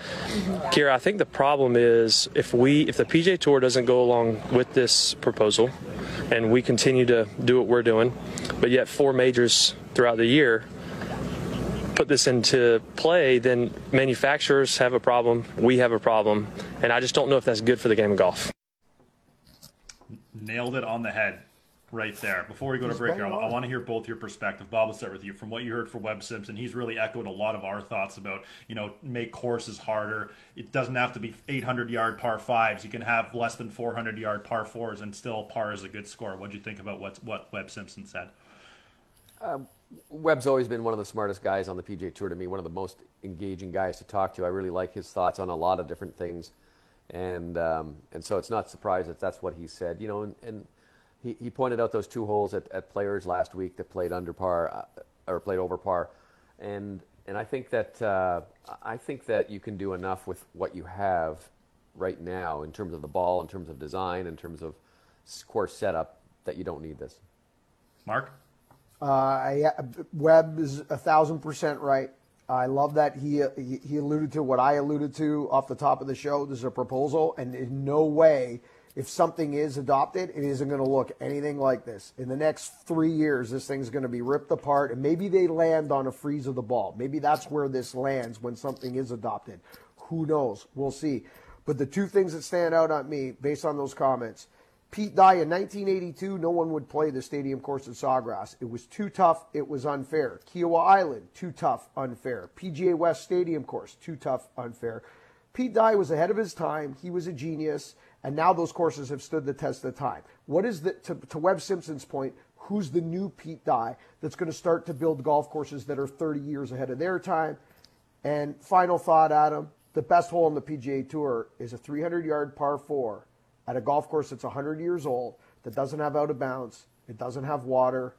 Kira, I think the problem is if the PGA Tour doesn't go along with this proposal and we continue to do what we're doing, but yet 4 majors throughout the year put this into play, then manufacturers have a problem, we have a problem, and I just don't know if that's good for the game of golf. Nailed it on the head right there. Before we go to break here, I want to hear both your perspective. Bob, let's start with you. From what you heard from Webb Simpson, he's really echoed a lot of our thoughts about, make courses harder. It doesn't have to be 800-yard par 5s. You can have less than 400-yard par 4s, and still par is a good score. What do you think about what Webb Simpson said? Webb's always been one of the smartest guys on the PGA Tour to me, one of the most engaging guys to talk to. I really like his thoughts on a lot of different things, and so it's not surprised that that's what he said. He pointed out those 2 holes at players last week that played under par or played over par, and I think that you can do enough with what you have right now in terms of the ball, in terms of design, in terms of course setup that you don't need this. Mark. Webb is 1,000% right. I love that he alluded to what I alluded to off the top of the show. There's a proposal, and in no way, if something is adopted, it isn't going to look anything like this. In the next 3 years, this thing's going to be ripped apart, and maybe they land on a freeze of the ball. Maybe that's where this lands when something is adopted. Who knows? We'll see. But the two things that stand out on me, based on those comments, Pete Dye in 1982, no one would play the stadium course at Sawgrass. It was too tough. It was unfair. Kiowa Island, too tough, unfair. PGA West Stadium course, too tough, unfair. Pete Dye was ahead of his time. He was a genius. And now those courses have stood the test of time. What is the, to Webb Simpson's point, who's the new Pete Dye that's going to start to build golf courses that are 30 years ahead of their time? And final thought, Adam, the best hole on the PGA Tour is a 300-yard par 4 at a golf course that's 100 years old, that doesn't have out of bounds, it doesn't have water,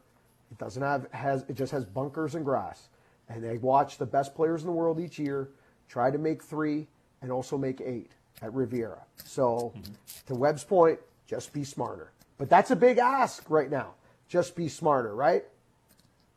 it doesn't have, it just has bunkers and grass. And they watch the best players in the world each year try to make 3 and also make 8 at Riviera. So to Webb's point, just be smarter. But that's a big ask right now. Just be smarter, right?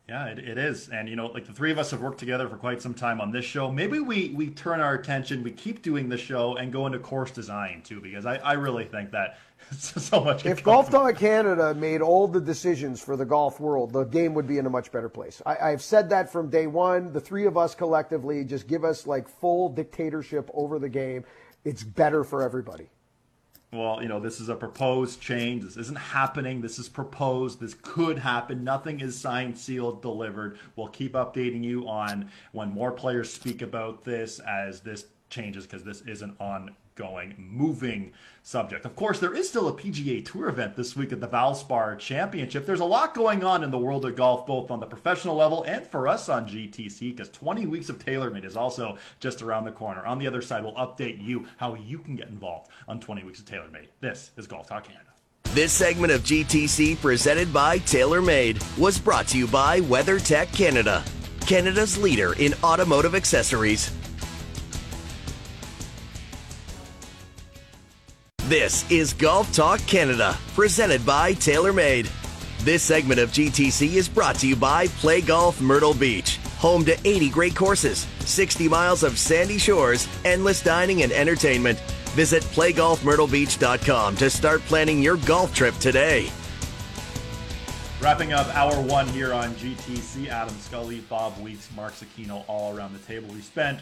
Yeah, it is. And, you know, like the three of us have worked together for quite some time on this show. Maybe we turn our attention, we keep doing the show and go into course design, too, because I really think that so much. If Golf Talk Canada made all the decisions for the golf world, the game would be in a much better place. I've said that from day one. The three of us collectively just give us like full dictatorship over the game. It's better for everybody. Well, you know, this is a proposed change. This isn't happening. This is proposed. This could happen. Nothing is signed, sealed, delivered. We'll keep updating you on when more players speak about this as this changes, because this is an ongoing, moving subject. Of course, there is still a PGA Tour event this week at the Valspar Championship. There's a lot going on in the world of golf, both on the professional level and for us on GTC, because 20 weeks of TaylorMade is also just around the corner. On the other side, we'll update you how you can get involved on 20 weeks of TaylorMade. This is Golf Talk Canada. This segment of GTC presented by TaylorMade was brought to you by WeatherTech Canada, Canada's leader in automotive accessories. This is Golf Talk Canada, presented by TaylorMade. This segment of GTC is brought to you by Play Golf Myrtle Beach, home to 80 great courses, 60 miles of sandy shores, endless dining and entertainment. Visit playgolfmyrtlebeach.com to start planning your golf trip today. Wrapping up hour one here on GTC, Adam Scully, Bob Weeks, Mark Zecchino, all around the table. We spent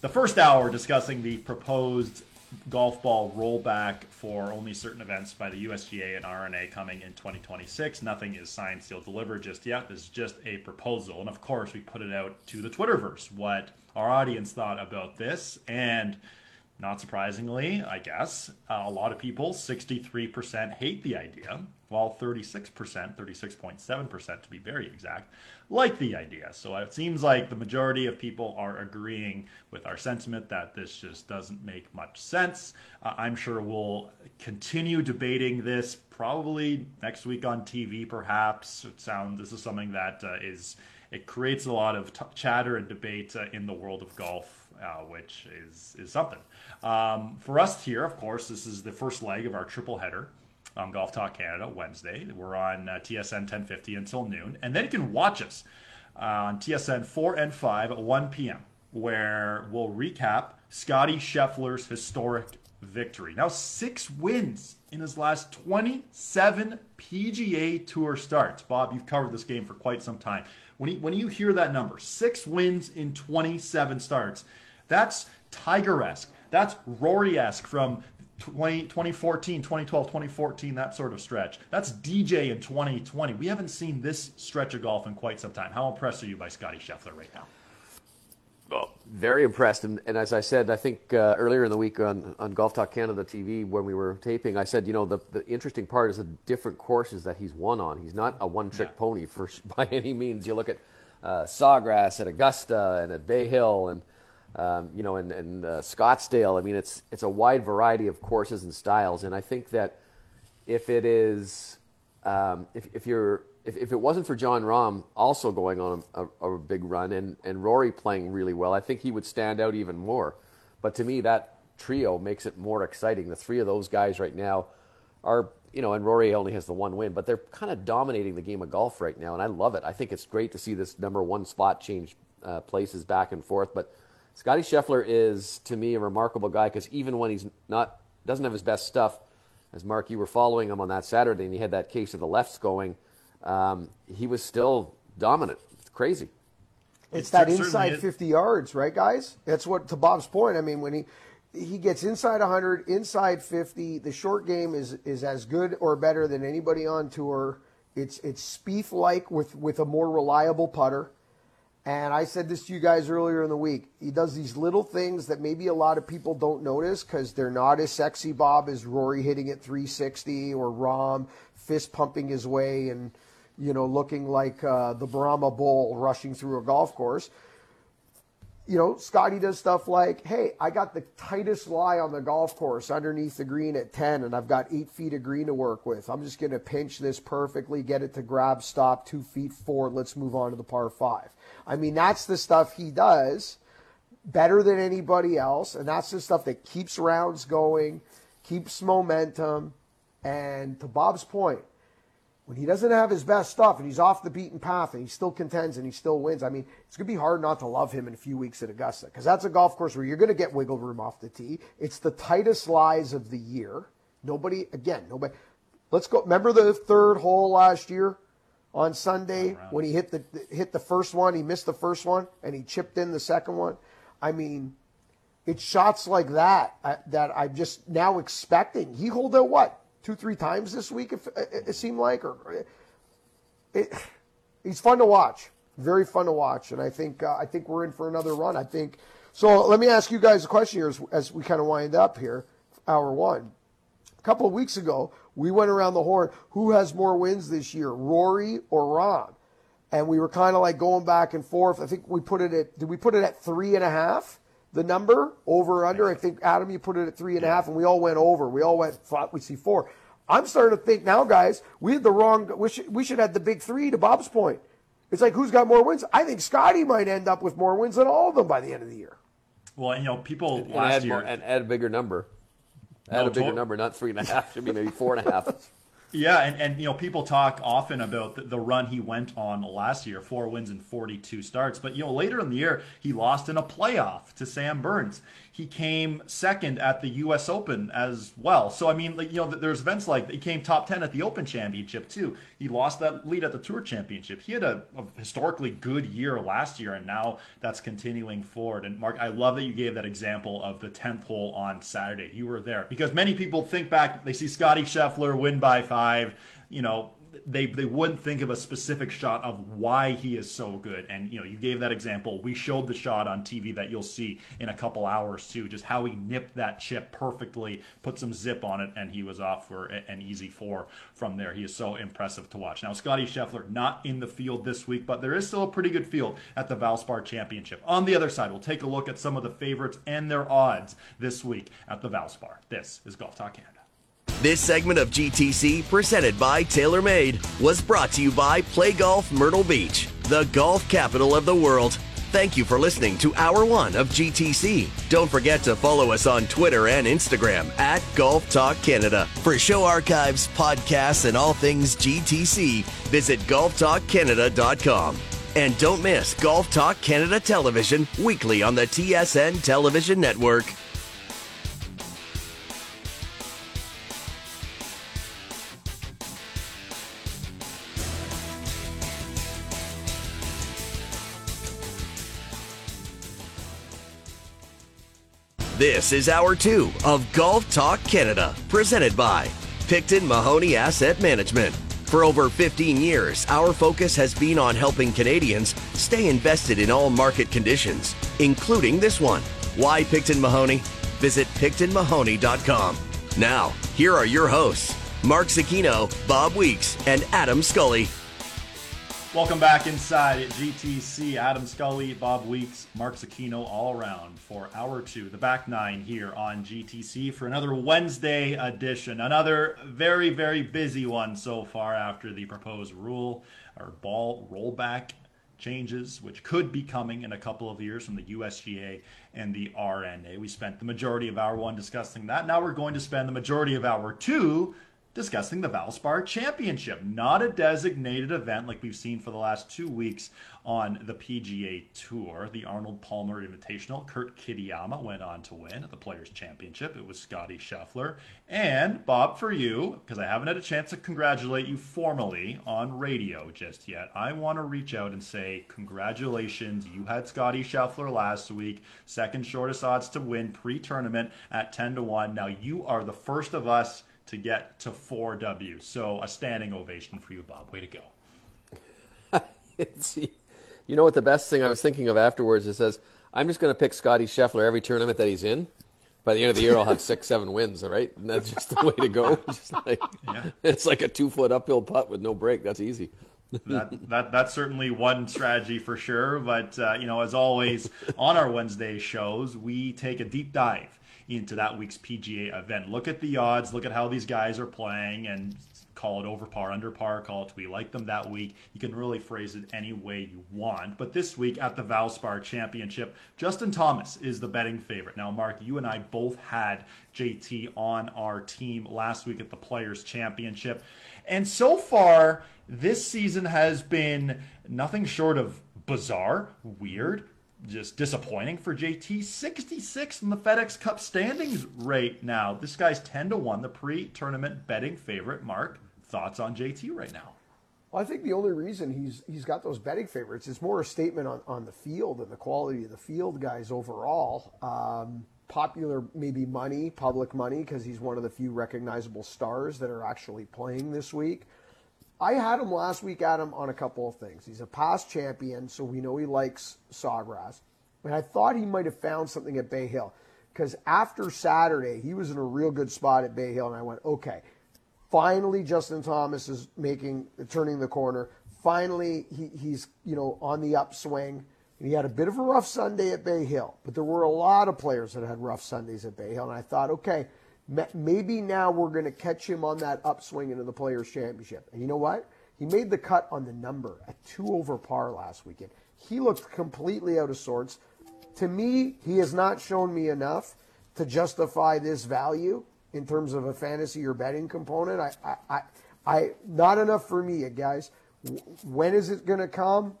the first hour discussing the proposed golf ball rollback for only certain events by the USGA and R&A coming in 2026. Nothing is signed, sealed, delivered just yet. This is just a proposal. And of course, we put it out to the Twitterverse, what our audience thought about this. And not surprisingly, I guess, a lot of people, 63% hate the idea, while 36%, 36.7% to be very exact, like the idea. So it seems like the majority of people are agreeing with our sentiment that this just doesn't make much sense. I'm sure we'll continue debating this probably next week on TV, perhaps. This is something that it creates a lot of chatter and debate in the world of golf. Which is something. For us here, of course, this is the first leg of our triple header on Golf Talk Canada Wednesday. We're on TSN 1050 until noon. And then you can watch us on TSN 4 and 5 at 1 p.m., where we'll recap Scottie Scheffler's historic victory. Now 6 wins in his last 27 PGA Tour starts. Bob, you've covered this game for quite some time. When you hear that number, 6 wins in 27 starts, that's Tiger-esque. That's Rory-esque from 2012, 2014, that sort of stretch. That's DJ in 2020. We haven't seen this stretch of golf in quite some time. How impressed are you by Scottie Scheffler right now? Well, very impressed. And as I said, I think earlier in the week on Golf Talk Canada TV, when we were taping, I said, you know, the interesting part is the different courses that he's won on. He's not a one-trick pony by any means. You look at Sawgrass, at Augusta, and at Bay Hill, and you know, and Scottsdale. I mean, it's a wide variety of courses and styles. And I think that if it is, if it wasn't for John Rahm also going on a big run and Rory playing really well, I think he would stand out even more. But to me, that trio makes it more exciting. The three of those guys right now are, you know, and Rory only has the one win, but they're kind of dominating the game of golf right now, and I love it. I think it's great to see this number one spot change places back and forth. But Scottie Scheffler is, to me, a remarkable guy, because even when he's not, doesn't have his best stuff, as Mark, you were following him on that Saturday, and he had that case of the lefts going, he was still dominant. It's crazy. It's that inside 50 yards, right, guys? That's what, to Bob's point, I mean, when he gets inside 100, inside 50, the short game is as good or better than anybody on tour. It's Spieth-like with a more reliable putter. And I said this to you guys earlier in the week. He does these little things that maybe a lot of people don't notice because they're not as sexy, Bob, as Rory hitting at 360 or Rahm fist pumping his way and, you know, looking like the Brahma bull rushing through a golf course. You know, Scotty does stuff like, hey, I got the tightest lie on the golf course underneath the green at 10, and I've got 8 feet of green to work with. I'm just going to pinch this perfectly, get it to grab, stop, 2 feet forward. Let's move on to the par five. I mean, that's the stuff he does better than anybody else, and that's the stuff that keeps rounds going, keeps momentum. And to Bob's point, when he doesn't have his best stuff and he's off the beaten path and he still contends and he still wins, I mean, it's going to be hard not to love him in a few weeks at Augusta, because that's a golf course where you're going to get wiggle room off the tee. It's the tightest lies of the year. Nobody. Let's go. Remember the third hole last year on Sunday when he hit the first one, he missed the first one, and he chipped in the second one? I mean, it's shots like that that I'm just now expecting. He holed out what? 2-3 times this week, it seemed like. He's fun to watch, very fun to watch, and I think we're in for another run. I think so. Let me ask you guys a question here as we kind of wind up here, hour one. A couple of weeks ago, we went around the horn. Who has more wins this year, Rory or Rahm? And we were kind of like going back and forth. I think we put it at, did we put it at 3.5? The number, over or under? I think, Adam, you put it at 3.5, and we all went over. We all thought we'd see 4. I'm starting to think now, guys, we had the wrong – we should have the big three, to Bob's point. It's like, who's got more wins? I think Scotty might end up with more wins than all of them by the end of the year. Well, you know, people and last year – and add a bigger number. Add a bigger number, not 3.5. Should be maybe 4.5. Yeah, and you know, people talk often about the run he went on last year, 4 wins and 42 starts. But, you know, later in the year, he lost in a playoff to Sam Burns. He came second at the U.S. Open as well. So, I mean, like, you know, there's events like he came top 10 at the Open Championship, too. He lost that lead at the Tour Championship. He had a historically good year last year, and now that's continuing forward. And, Mark, I love that you gave that example of the 10th hole on Saturday. You were there. Because many people think back, they see Scottie Scheffler win by 5. You know, they wouldn't think of a specific shot of why he is so good. And, you know, you gave that example. We showed the shot on TV that you'll see in a couple hours, too, just how he nipped that chip perfectly, put some zip on it, and he was off for an easy 4 from there. He is so impressive to watch. Now, Scottie Scheffler not in the field this week, but there is still a pretty good field at the Valspar Championship. On the other side, we'll take a look at some of the favorites and their odds this week at the Valspar. This is Golf Talk Canada. This segment of GTC, presented by TaylorMade, was brought to you by Play Golf Myrtle Beach, the golf capital of the world. Thank you for listening to Hour 1 of GTC. Don't forget to follow us on Twitter and Instagram at Golf Talk Canada. For show archives, podcasts, and all things GTC, visit golftalkcanada.com. And don't miss Golf Talk Canada Television weekly on the TSN Television Network. This is Hour 2 of Golf Talk Canada, presented by Picton Mahoney Asset Management. For over 15 years, our focus has been on helping Canadians stay invested in all market conditions, including this one. Why Picton Mahoney? Visit PictonMahoney.com. Now, here are your hosts, Mark Zecchino, Bob Weeks, and Adam Scully. Welcome back inside at GTC. Adam Scully, Bob Weeks, Mark Zecchino all around for Hour 2, the back nine here on GTC for another Wednesday edition. Another very, very busy one so far after the proposed rule or ball rollback changes, which could be coming in a couple of years from the USGA and the R&A. We spent the majority of Hour 1 discussing that. Now we're going to spend the majority of Hour 2 discussing the Valspar Championship, not a designated event like we've seen for the last 2 weeks on the PGA Tour. The Arnold Palmer Invitational, Kurt Kitayama went on to win at the Players Championship. It was Scottie Scheffler. And, Bob, for you, because I haven't had a chance to congratulate you formally on radio just yet, I want to reach out and say congratulations. You had Scottie Scheffler last week, second shortest odds to win pre-tournament at 10-1. Now you are the first of us to get to 4W. So a standing ovation for you, Bob. Way to go. You know what the best thing I was thinking of afterwards is, says, I'm just going to pick Scottie Scheffler every tournament that he's in. By the end of the year, I'll have 6-7 wins, all right? And that's just the way to go. Just like, yeah. It's like a 2-foot uphill putt with no break. That's easy. That's certainly one strategy for sure. But, you know, as always, on our Wednesday shows, we take a deep dive into that week's PGA event. Look at the odds, look at how these guys are playing, and call it over par, under par, call it we like them that week. You can really phrase it any way you want. But this week at the Valspar Championship, Justin Thomas is the betting favorite. Now, Mark, you and I both had JT on our team last week at the Players Championship. And so far, this season has been nothing short of bizarre, weird, just disappointing for JT. 66 in the FedEx Cup standings right now. This guy's 10-1, the pre-tournament betting favorite. Mark, thoughts on JT right now? Well, I think the only reason he's got those betting favorites is more a statement on the field and the quality of the field guys overall. Popular maybe money, public money, because he's one of the few recognizable stars that are actually playing this week. I had him last week, Adam, on a couple of things. He's a past champion, so we know he likes Sawgrass. And I thought he might have found something at Bay Hill, because after Saturday, he was in a real good spot at Bay Hill, and I went, okay, finally Justin Thomas is turning the corner. Finally, he's on the upswing. And he had a bit of a rough Sunday at Bay Hill, but there were a lot of players that had rough Sundays at Bay Hill, and I thought, okay, maybe now we're going to catch him on that upswing into the Players' Championship. And you know what? He made the cut on the number at 2 over par last weekend. He looked completely out of sorts. To me, he has not shown me enough to justify this value in terms of a fantasy or betting component. Not enough for me, guys. When is it going to come?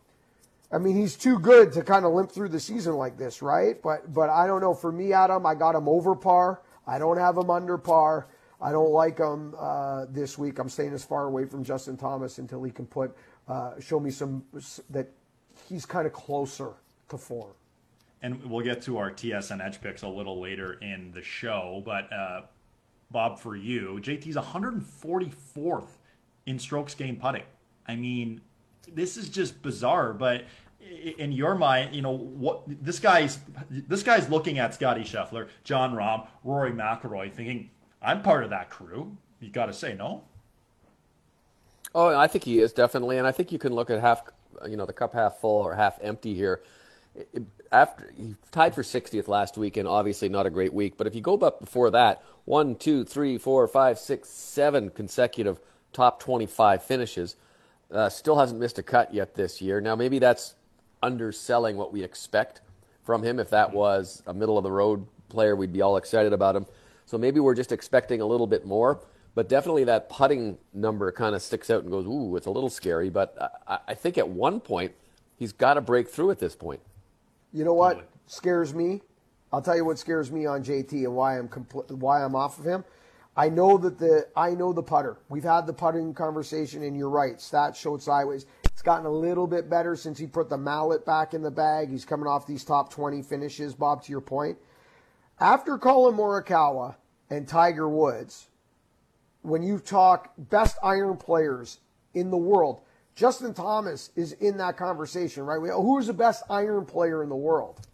I mean, he's too good to kind of limp through the season like this, right? But I don't know. For me, Adam, I got him over par. I don't have him under par. I don't like him this week. I'm staying as far away from Justin Thomas until he can show me some that he's kind of closer to form. And we'll get to our TSN edge picks a little later in the show. But, Bob, for you, JT's 144th in strokes gained putting. I mean, this is just bizarre, but in your mind, what this guy's looking at Scottie Scheffler, John Rahm, Rory McIlroy, thinking, I'm part of that crew. You got to say no. Oh, I think he is definitely, and I think you can look at the cup half full or half empty here. After he tied for 60th last week, and obviously not a great week, but if you go back before that, 1, 2, 3, 4, 5, 6, 7 consecutive top 25 finishes, still hasn't missed a cut yet this year. Now maybe that's underselling what we expect from him. If that was a middle-of-the-road player, we'd be all excited about him. So maybe we're just expecting a little bit more, but definitely that putting number kind of sticks out and goes, ooh, it's a little scary, but I think at one point he's got to break through at this point. You know what scares me? I'll tell you what scares me on JT and why I'm off of him. I know the putter. We've had the putting conversation, and you're right. Stats showed sideways. It's gotten a little bit better since he put the mallet back in the bag. He's coming off these top 20 finishes, Bob, to your point. After Colin Morikawa and Tiger Woods, when you talk best iron players in the world, Justin Thomas is in that conversation, right? Who's the best iron player in the world?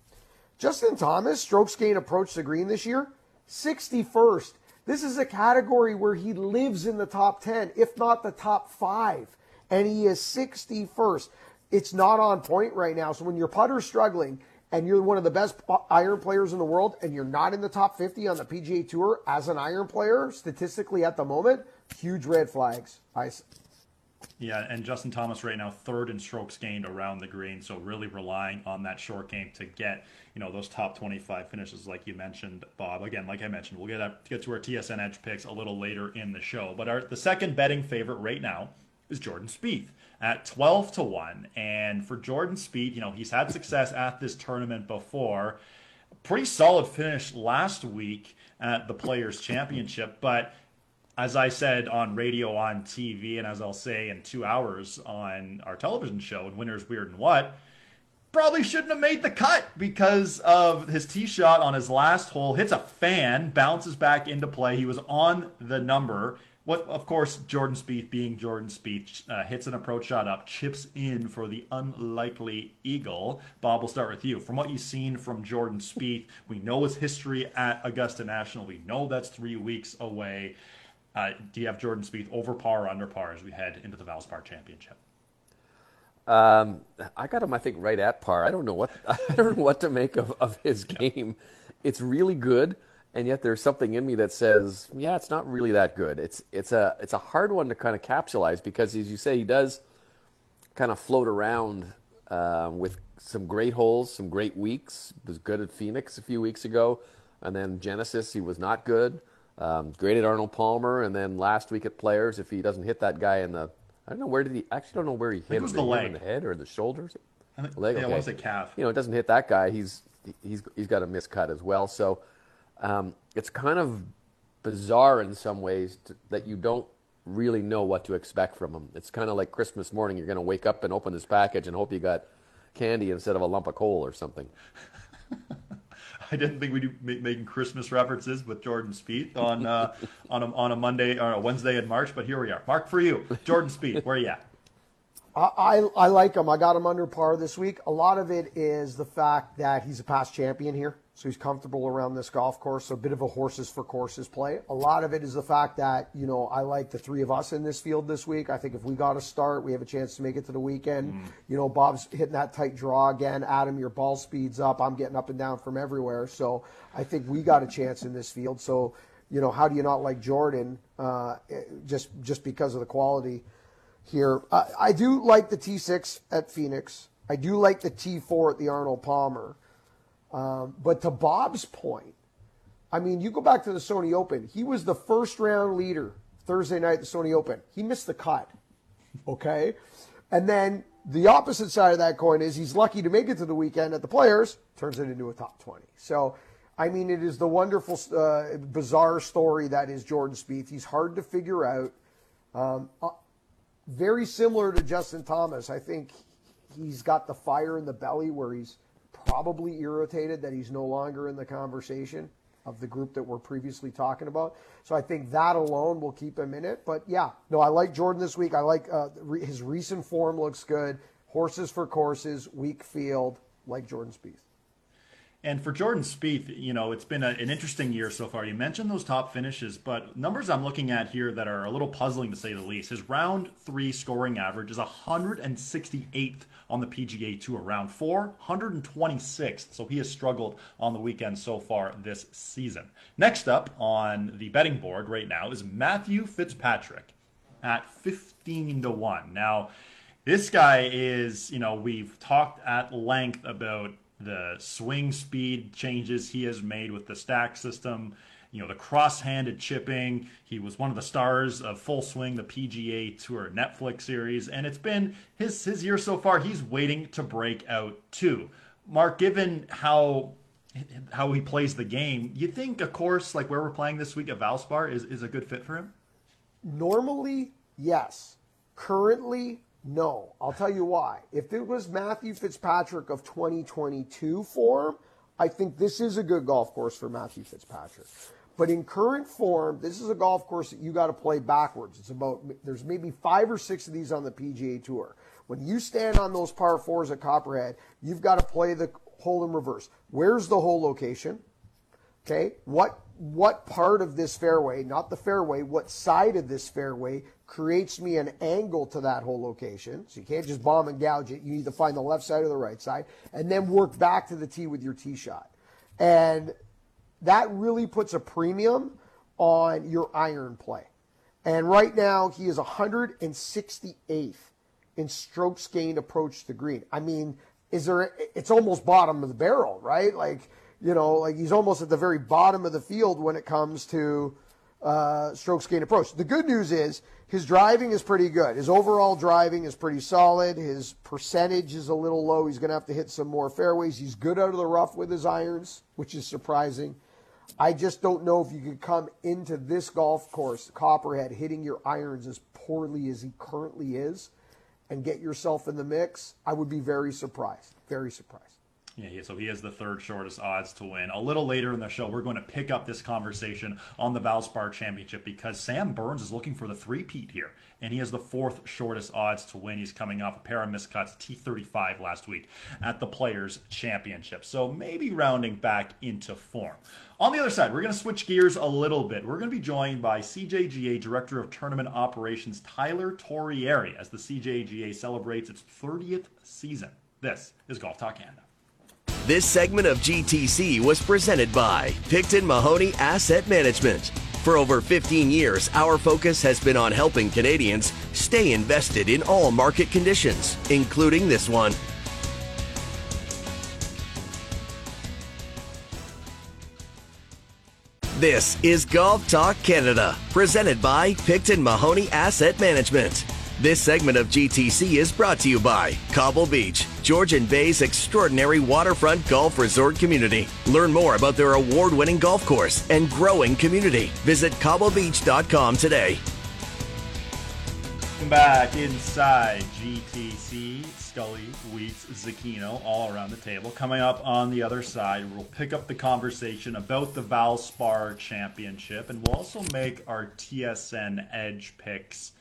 Justin Thomas, strokes gained approach to green this year, 61st. This is a category where he lives in the top 10, if not the top 5, and he is 61st. It's not on point right now. So when your putter's struggling and you're one of the best iron players in the world and you're not in the top 50 on the PGA Tour as an iron player, statistically at the moment, huge red flags. I Yeah, and Justin Thomas right now third in strokes gained around the green, so really relying on that short game to get, you know, those top 25 finishes like you mentioned, Bob. Again, like I mentioned, we'll get to our TSN Edge picks a little later in the show. But the second betting favorite right now is Jordan Spieth at 12-1. And for Jordan Spieth, you know, he's had success at this tournament before. Pretty solid finish last week at the Players Championship, but as I said on radio, on TV, and as I'll say in 2 hours on our television show, and Winners, Weird, and What, probably shouldn't have made the cut because of his tee shot on his last hole. Hits a fan, bounces back into play. He was on the number. What, of course, Jordan Spieth being Jordan Spieth, hits an approach shot up, chips in for the unlikely eagle. Bob, we'll start with you. From what you've seen from Jordan Spieth, we know his history at Augusta National. We know that's 3 weeks away. Do you have Jordan Spieth over par or under par as we head into the Valspar Championship? I got him, I think, right at par. I don't know what to make of his game. It's really good, and yet there's something in me that says, yeah, it's not really that good. It's a hard one to kind of capsulize because, as you say, he does kind of float around with some great holes, some great weeks. He was good at Phoenix a few weeks ago, and then Genesis he was not good. Great at Arnold Palmer, and then last week at Players, if he doesn't hit that guy in the, I actually don't know where he hit. It was the leg, the head, or the shoulders. Leg. Yeah, okay. It was the calf. You know, it doesn't hit that guy. He's got a miscut as well. So it's kind of bizarre in some ways that you don't really know what to expect from him. It's kind of like Christmas morning. You're going to wake up and open this package and hope you got candy instead of a lump of coal or something. I didn't think we'd be making Christmas references with Jordan Spieth on a Monday or a Wednesday in March, but here we are. Mark, for you, Jordan Spieth, where are you at? I like him. I got him under par this week. A lot of it is the fact that he's a past champion here, so he's comfortable around this golf course, so a bit of a horses for courses play. A lot of it is the fact that, you know, I like the three of us in this field this week. I think if we got a start, we have a chance to make it to the weekend. You know, Bob's hitting that tight draw again. Adam, your ball speed's up. I'm getting up and down from everywhere. So I think we got a chance in this field. So, you know, how do you not like Jordan just because of the quality here? I do like the T6 at Phoenix. I do like the T4 at the Arnold Palmer. But to Bob's point, I mean, you go back to the Sony Open. He was the first round leader Thursday night at the Sony Open. He missed the cut, okay? And then the opposite side of that coin is he's lucky to make it to the weekend at the Players, turns it into a top 20. So, I mean, it is the wonderful, bizarre story that is Jordan Spieth. He's hard to figure out. Very similar to Justin Thomas. I think he's got the fire in the belly where he's probably irritated that he's no longer in the conversation of the group that we're previously talking about. So I think that alone will keep him in it. But, yeah, no, I like Jordan this week. I like his recent form looks good. Horses for courses, weak field, like Jordan Spieth. And for Jordan Spieth, you know, it's been an interesting year so far. You mentioned those top finishes, but numbers I'm looking at here that are a little puzzling to say the least. His round 3 scoring average is 168th on the PGA Tour. Round 4, 126th. So he has struggled on the weekend so far this season. Next up on the betting board right now is Matthew Fitzpatrick at 15-1. Now, this guy is, you know, we've talked at length about the swing speed changes he has made with the stack system, you know, the cross-handed chipping. He was one of the stars of Full Swing, the PGA Tour Netflix series, and it's been his year so far. He's waiting to break out too. Mark, given how he plays the game, you think a course like where we're playing this week at Valspar is a good fit for him? Normally, yes. Currently, no. I'll tell you why. If it was Matthew Fitzpatrick of 2022 form, I think this is a good golf course for Matthew Fitzpatrick. But in current form, this is a golf course that you got to play backwards. It's about, there's maybe 5 or 6 of these on the PGA Tour. When you stand on those par fours at Copperhead, you've got to play the hole in reverse. Where's the hole location? Okay. What part of this fairway, not the fairway, what side of this fairway creates me an angle to that whole location? So you can't just bomb and gouge it. You need to find the left side or the right side and then work back to the tee with your tee shot. And that really puts a premium on your iron play. And right now, he is 168th in strokes gained approach to green. I mean, is there? It's almost bottom of the barrel, right? Like, you know, like he's almost at the very bottom of the field when it comes to strokes gained approach. The good news is his driving is pretty good. His overall driving is pretty solid. His percentage is a little low. He's going to have to hit some more fairways. He's good out of the rough with his irons, which is surprising. I just don't know if you could come into this golf course, Copperhead, hitting your irons as poorly as he currently is and get yourself in the mix. I would be very surprised, very surprised. Yeah, so he has the third shortest odds to win. A little later in the show, we're going to pick up this conversation on the Valspar Championship because Sam Burns is looking for the three-peat here, and he has the fourth shortest odds to win. He's coming off a pair of miscuts, T35 last week at the Players Championship. So maybe rounding back into form. On the other side, we're going to switch gears a little bit. We're going to be joined by CJGA Director of Tournament Operations Tyler Torrieri as the CJGA celebrates its 30th season. This is Golf Talk Canada. This segment of GTC was presented by Picton Mahoney Asset Management. For over 15 years, our focus has been on helping Canadians stay invested in all market conditions, including this one. This is Golf Talk Canada, presented by Picton Mahoney Asset Management. This segment of GTC is brought to you by Cobble Beach, Georgian Bay's extraordinary waterfront golf resort community. Learn more about their award-winning golf course and growing community. Visit cobblebeach.com today. Welcome back inside GTC. Scully, Weeks, Zecchino, all around the table. Coming up on the other side, we'll pick up the conversation about the Valspar Championship, and we'll also make our TSN Edge picks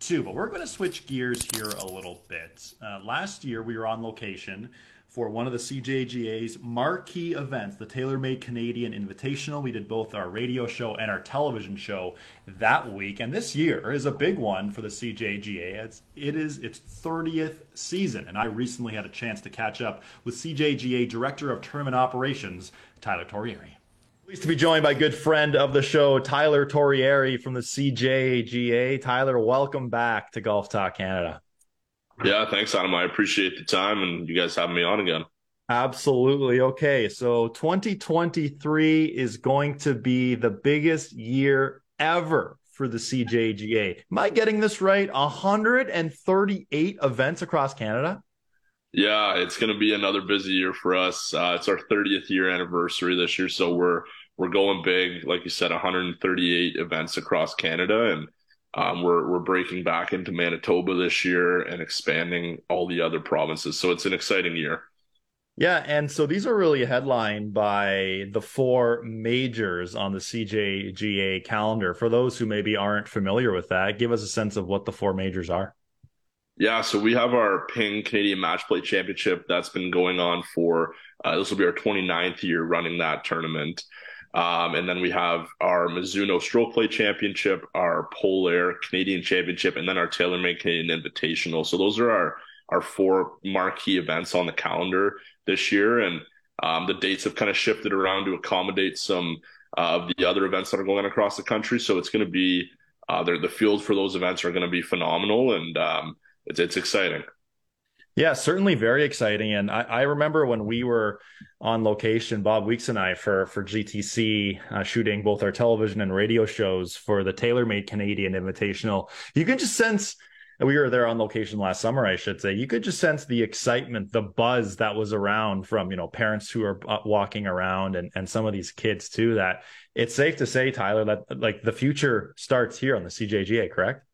too, but we're going to switch gears here a little bit. Last year, we were on location for one of the CJGA's marquee events, the TaylorMade Canadian Invitational. We did both our radio show and our television show that week, and this year is a big one for the CJGA. It is its 30th season, and I recently had a chance to catch up with CJGA Director of Tournament Operations, Tyler Torrieri. Pleased to be joined by good friend of the show, Tyler Torrieri from the CJGA. Tyler, welcome back to Golf Talk Canada. Yeah, thanks, Adam. I appreciate the time and you guys having me on again. Absolutely. Okay, so 2023 is going to be the biggest year ever for the CJGA. Am I getting this right? 138 events across Canada? Yeah, it's going to be another busy year for us. It's our 30th year anniversary this year, so we're going big. Like you said, 138 events across Canada, and we're breaking back into Manitoba this year and expanding all the other provinces. So it's an exciting year. Yeah, and so these are really headlined by the four majors on the CJGA calendar. For those who maybe aren't familiar with that, give us a sense of what the four majors are. Yeah, so we have our Ping Canadian Match Play Championship that's been going on for, this will be our 29th year running that tournament. And then we have our Mizuno Stroke Play Championship, our Polair Canadian Championship, and then our TaylorMade Canadian Invitational. So those are our four marquee events on the calendar this year. And the dates have kind of shifted around to accommodate some of the other events that are going on across the country. So it's going to be, the field for those events are going to be phenomenal. And, It's exciting. Yeah, certainly very exciting. And I remember when we were on location, Bob Weeks and I, for GTC, shooting both our television and radio shows for the TaylorMade Canadian Invitational. You could just sense, we were there on location last summer, I should say, you could just sense the excitement, the buzz that was around from, you know, parents who are walking around and some of these kids too, that it's safe to say, Tyler, that like the future starts here on the CJGA, correct?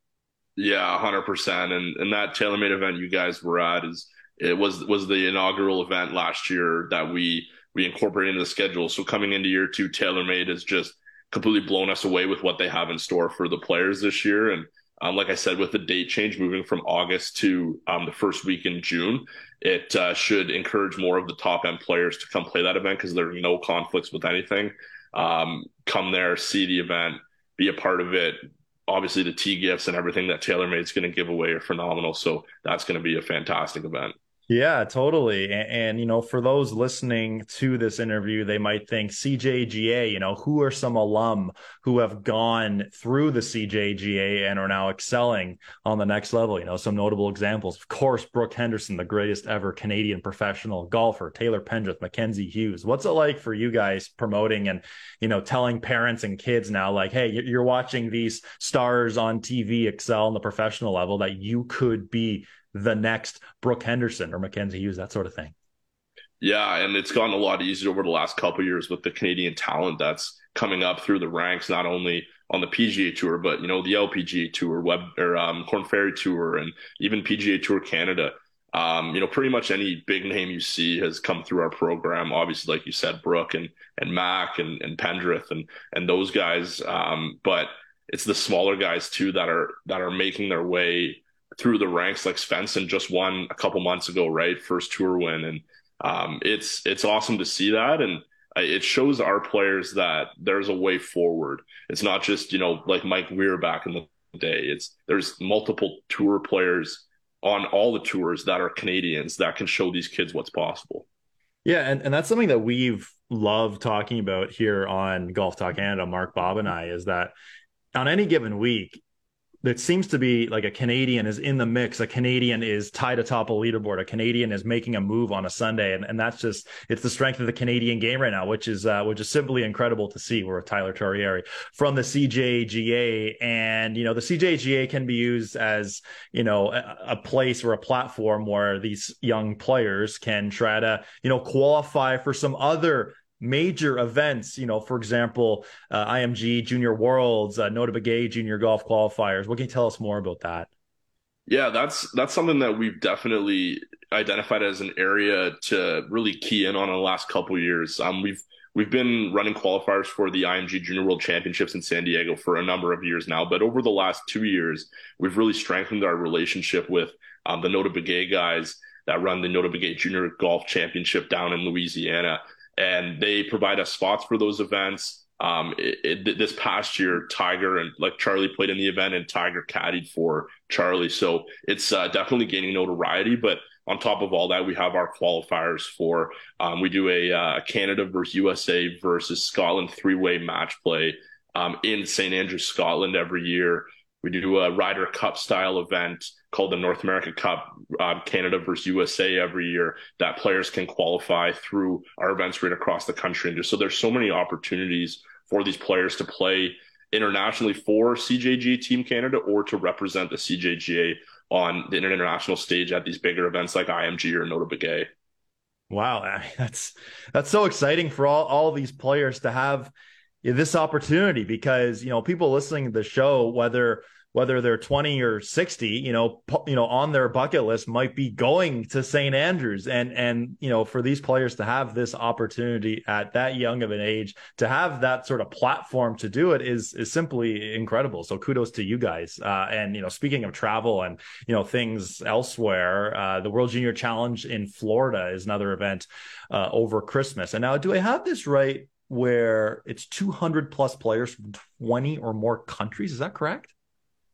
Yeah, 100%. And that TaylorMade event you guys were at was the inaugural event last year that we incorporated into the schedule. So coming into year two, TaylorMade has just completely blown us away with what they have in store for the players this year. And like I said, with the date change moving from August to the first week in June, it should encourage more of the top end players to come play that event because there are no conflicts with anything. Come there, see the event, be a part of it. Obviously, the tee gifts and everything that TaylorMade's going to give away are phenomenal. So that's going to be a fantastic event. Yeah, totally. And, you know, for those listening to this interview, they might think CJGA, you know, who are some alum who have gone through the CJGA and are now excelling on the next level? You know, some notable examples, of course, Brooke Henderson, the greatest ever Canadian professional golfer, Taylor Pendrith, Mackenzie Hughes. What's it like for you guys promoting and, you know, telling parents and kids now, like, hey, you're watching these stars on TV excel on the professional level, that you could be the next Brooke Henderson or Mackenzie Hughes, that sort of thing? Yeah, and it's gotten a lot easier over the last couple of years with the Canadian talent that's coming up through the ranks, not only on the PGA Tour, but, you know, the LPGA Tour, Corn Ferry Tour, and even PGA Tour Canada. You know, pretty much any big name you see has come through our program. Obviously, like you said, Brooke and Mac and Pendrith and those guys. But it's the smaller guys too that are making their way through the ranks, like Svensson just won a couple months ago, right? First tour win. And it's awesome to see that. And it shows our players that there's a way forward. It's not just, you know, like Mike Weir back in the day. There's multiple tour players on all the tours that are Canadians that can show these kids what's possible. Yeah, and that's something that we've loved talking about here on Golf Talk Canada, Mark, Bob, and I, is that on any given week, it seems to be like a Canadian is in the mix. A Canadian is tied atop a leaderboard. A Canadian is making a move on a Sunday. And that's just, it's the strength of the Canadian game right now, which is simply incredible to see. We're with Tyler Torrieri from the CJGA. And, you know, the CJGA can be used as, you know, a place or a platform where these young players can try to, you know, qualify for some other major events, you know, for example, IMG Junior Worlds, Nota Begay Junior Golf Qualifiers. What can you tell us more about that? Yeah, that's something that we've definitely identified as an area to really key in on in the last couple of years. We've been running qualifiers for the IMG Junior World Championships in San Diego for a number of years now, but over the last 2 years, we've really strengthened our relationship with the Nota Begay guys that run the Nota Begay Junior Golf Championship down in Louisiana. And they provide us spots for those events. This past year, Tiger and like Charlie played in the event, and Tiger caddied for Charlie. So it's definitely gaining notoriety. But on top of all that, we have our qualifiers for we do a Canada versus USA versus Scotland three-way match play in St. Andrews, Scotland every year. We do a Ryder Cup style event called the North America Cup, Canada versus USA every year, that players can qualify through our events right across the country. And so there's so many opportunities for these players to play internationally for CJGA Team Canada or to represent the CJGA on the international stage at these bigger events like IMG or Nota Begay. Wow, I mean, that's so exciting for all these players to have this opportunity, because, you know, people listening to the show, whether they're 20 or 60, you know, on their bucket list might be going to St. Andrews, and, you know, for these players to have this opportunity at that young of an age, to have that sort of platform to do it is simply incredible. So kudos to you guys. And, you know, speaking of travel and, you know, things elsewhere, the World Junior Challenge in Florida is another event over Christmas. And now, do I have this right, where it's 200 plus players from 20 or more countries? Is that correct?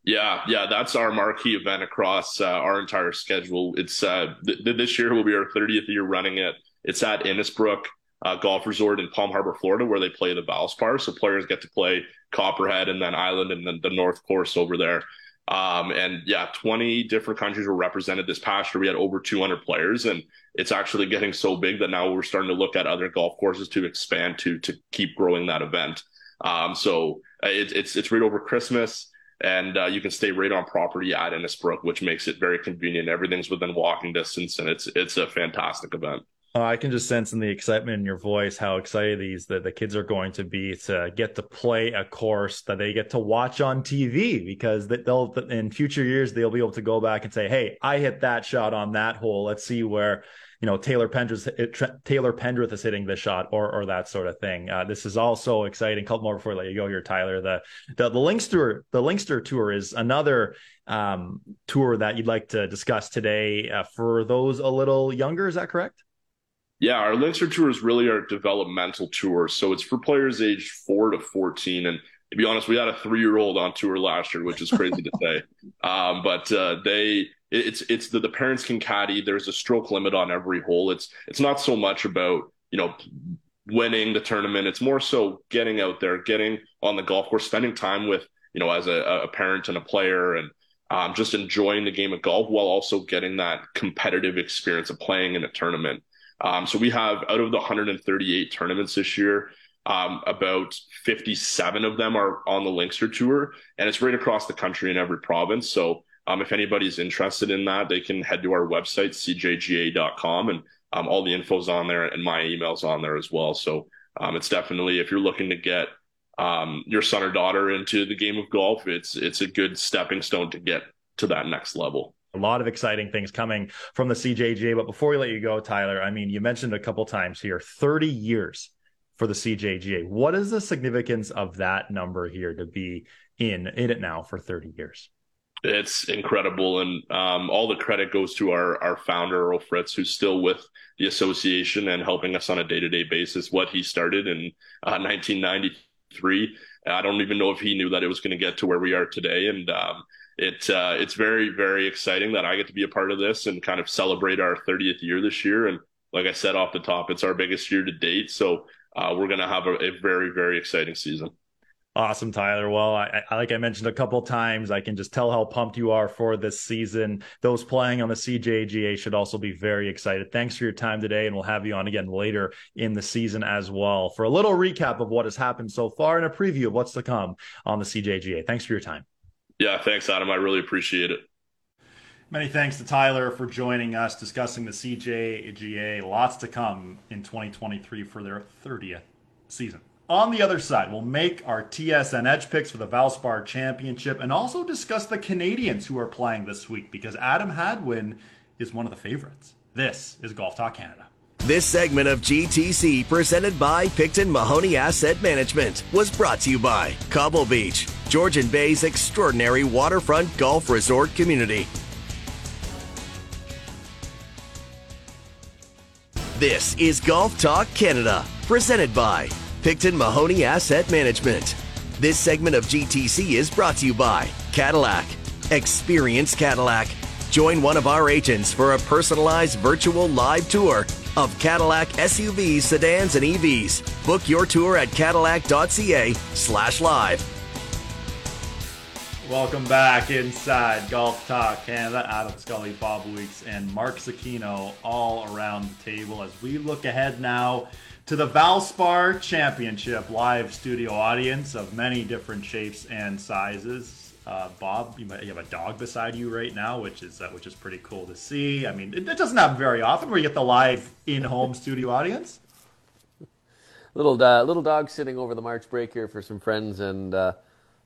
Yeah, that's our marquee event across our entire schedule. It's this year will be our 30th year running it. It's at Innisbrook Golf Resort in Palm Harbor, Florida, where they play the Valspar. So players get to play Copperhead and then Island and then the North Course over there. And yeah, 20 different countries were represented this past year. We had over 200 players, and it's actually getting so big that now we're starting to look at other golf courses to expand to keep growing that event. So it's right over Christmas, and you can stay right on property at Innisbrook, which makes it very convenient. Everything's within walking distance, and it's a fantastic event. I can just sense in the excitement in your voice how excited that the kids are going to be to get to play a course that they get to watch on TV, because they'll, in future years, they'll be able to go back and say, hey, I hit that shot on that hole. Let's see where, you know, Taylor Pendrith is hitting this shot or that sort of thing. This is all so exciting. A couple more before I let you go here, Tyler. The Linkster Tour is another tour that you'd like to discuss today for those a little younger. Is that correct? Yeah, our Linkster Tour is really our developmental tour. So it's for players aged 4 to 14. And to be honest, we had a 3-year-old on tour last year, which is crazy to say. But they it's the parents can caddy. There's a stroke limit on every hole. It's not so much about, you know, winning the tournament. It's more so getting out there, getting on the golf course, spending time with, you know, as a parent and a player, and just enjoying the game of golf while also getting that competitive experience of playing in a tournament. So we have, out of the 138 tournaments this year, about 57 of them are on the Linkster Tour, and it's right across the country in every province. So if anybody's interested in that, they can head to our website, cjga.com, and all the info's on there, and my email's on there as well. So it's definitely, if you're looking to get your son or daughter into the game of golf, it's a good stepping stone to get to that next level. A lot of exciting things coming from the CJGA. But before we let you go, Tyler, I mean, you mentioned a couple times here, 30 years for the CJGA. What is the significance of that number here to be in it now for 30 years? It's incredible. And all the credit goes to our founder, Earl Fritz, who's still with the association and helping us on a day-to-day basis. What he started in 1993, I don't even know if he knew that it was going to get to where we are today. And it's very, very exciting that I get to be a part of this and kind of celebrate our 30th year this year. And like I said off the top, it's our biggest year to date. So we're going to have a very, very exciting season. Awesome, Tyler. Well, I like I mentioned a couple times, I can just tell how pumped you are for this season. Those playing on the CJGA should also be very excited. Thanks for your time today, and we'll have you on again later in the season as well for a little recap of what has happened so far and a preview of what's to come on the CJGA. Thanks for your time. Yeah, thanks, Adam. I really appreciate it. Many thanks to Tyler for joining us, discussing the CJGA. Lots to come in 2023 for their 30th season. On the other side, we'll make our TSN edge picks for the Valspar Championship and also discuss the Canadians who are playing this week, because Adam Hadwin is one of the favorites. This is Golf Talk Canada. This segment of GTC, presented by Picton Mahoney Asset Management, was brought to you by Cobble Beach, Georgian Bay's extraordinary waterfront golf resort community. This is Golf Talk Canada, presented by Picton Mahoney Asset Management. This segment of GTC is brought to you by Cadillac. Experience Cadillac. Join one of our agents for a personalized virtual live tour of Cadillac SUVs, sedans, and EVs. Book your tour at cadillac.ca/live. Welcome back inside Golf Talk Canada. Adam Scully, Bob Weeks, and Mark Zecchino all around the table as we look ahead now to the Valspar Championship live studio audience of many different shapes and sizes. Bob, you have a dog beside you right now, which is pretty cool to see. I mean, it doesn't happen very often where you get the live in-home studio audience. Little dog sitting over the March break here for some friends, and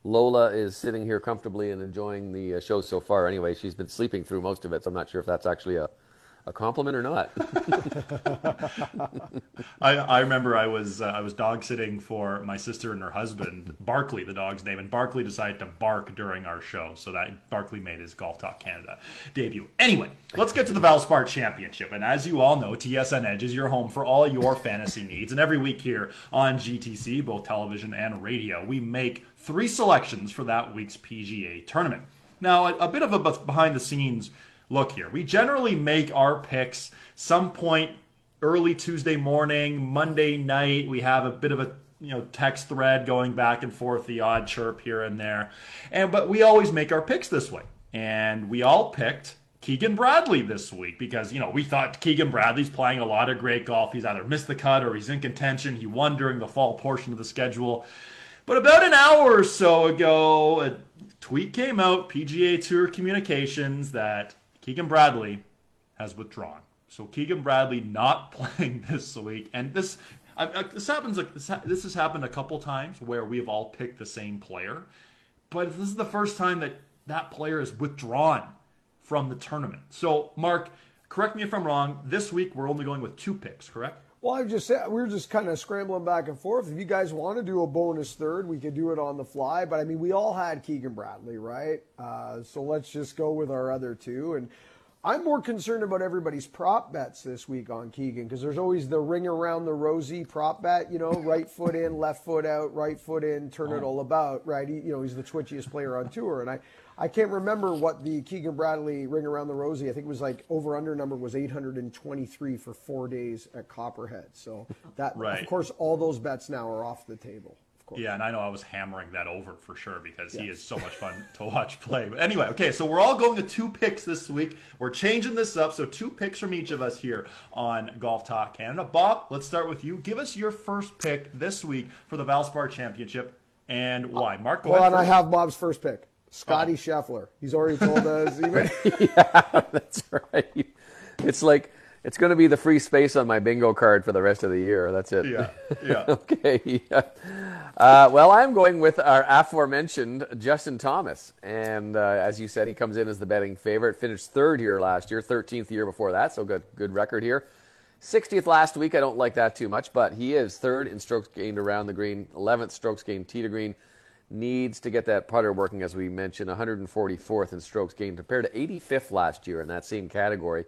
Lola is sitting here comfortably and enjoying the show so far. Anyway, she's been sleeping through most of it, so I'm not sure if that's actually a compliment or not. I remember I was dog sitting for my sister and her husband, Barkley, the dog's name, and Barkley decided to bark during our show, so that Barkley made his Golf Talk Canada debut. Anyway, let's get to the Valspar Championship, and as you all know, TSN Edge is your home for all your fantasy needs, and every week here on GTC, both television and radio, we make three selections for that week's PGA tournament. Now, a bit of a behind-the-scenes look here. We generally make our picks some point early Tuesday morning, Monday night. We have a bit of a text thread going back and forth, the odd chirp here and there. But we always make our picks this way. And we all picked Keegan Bradley this week because, we thought Keegan Bradley's playing a lot of great golf. He's either missed the cut or he's in contention. He won during the fall portion of the schedule. But about an hour or so ago, a tweet came out, PGA Tour Communications, that Keegan Bradley has withdrawn. So Keegan Bradley not playing this week. And this has happened a couple times where we've all picked the same player. But this is the first time that player is withdrawn from the tournament. So, Mark, correct me if I'm wrong. This week we're only going with two picks, correct? Well, I just said, we were just kind of scrambling back and forth. If you guys want to do a bonus third, we could do it on the fly. But, I mean, we all had Keegan Bradley, right? So let's just go with our other two. And I'm more concerned about everybody's prop bets this week on Keegan, because there's always the ring around the rosy prop bet, you know, right foot in, left foot out, right foot in, turn it all about, right? You know, he's the twitchiest player on tour. And I can't remember what the Keegan Bradley ring around the rosy, I think it was like over-under number was 823 for 4 days at Copperhead. So that, right. Of course, all those bets now are off the table. Yeah, and I know I was hammering that over for sure because he is so much fun to watch play. But anyway, okay, so we're all going to two picks this week. We're changing this up, so two picks from each of us here on Golf Talk Canada. Bob, let's start with you. Give us your first pick this week for the Valspar Championship and why. Mark, go ahead. Well, and I have Bob's first pick, Scottie Scheffler. He's already told us. Yeah, that's right. It's like... it's going to be the free space on my bingo card for the rest of the year. That's it. Yeah. Okay. Well, I'm going with our aforementioned Justin Thomas. And as you said, he comes in as the betting favorite. Finished third here last year, 13th year before that. So good record here. 60th last week. I don't like that too much, but he is third in strokes gained around the green, 11th strokes gained tee to green. Needs to get that putter working, as we mentioned, 144th in strokes gained compared to 85th last year in that same category.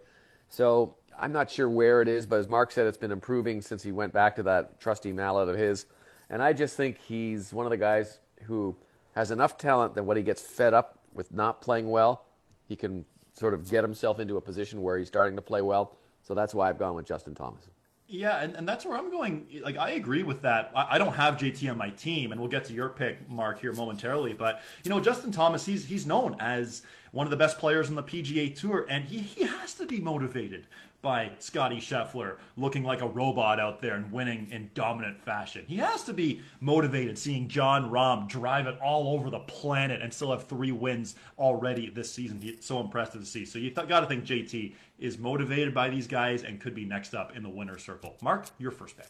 So... I'm not sure where it is, but as Mark said, it's been improving since he went back to that trusty mallet of his. And I just think he's one of the guys who has enough talent that when he gets fed up with not playing well, he can sort of get himself into a position where he's starting to play well. So that's why I've gone with Justin Thomas. Yeah, and that's where I'm going. Like, I agree with that. I don't have JT on my team, and we'll get to your pick, Mark, here momentarily. But, you know, Justin Thomas, he's known as one of the best players on the PGA Tour, and he has to be motivated by Scottie Scheffler looking like a robot out there and winning in dominant fashion. He has to be motivated seeing John Rahm drive it all over the planet and still have 3 wins already this season. It's so impressive to see. So you got to think JT is motivated by these guys and could be next up in the winner's circle. Mark, your first pick.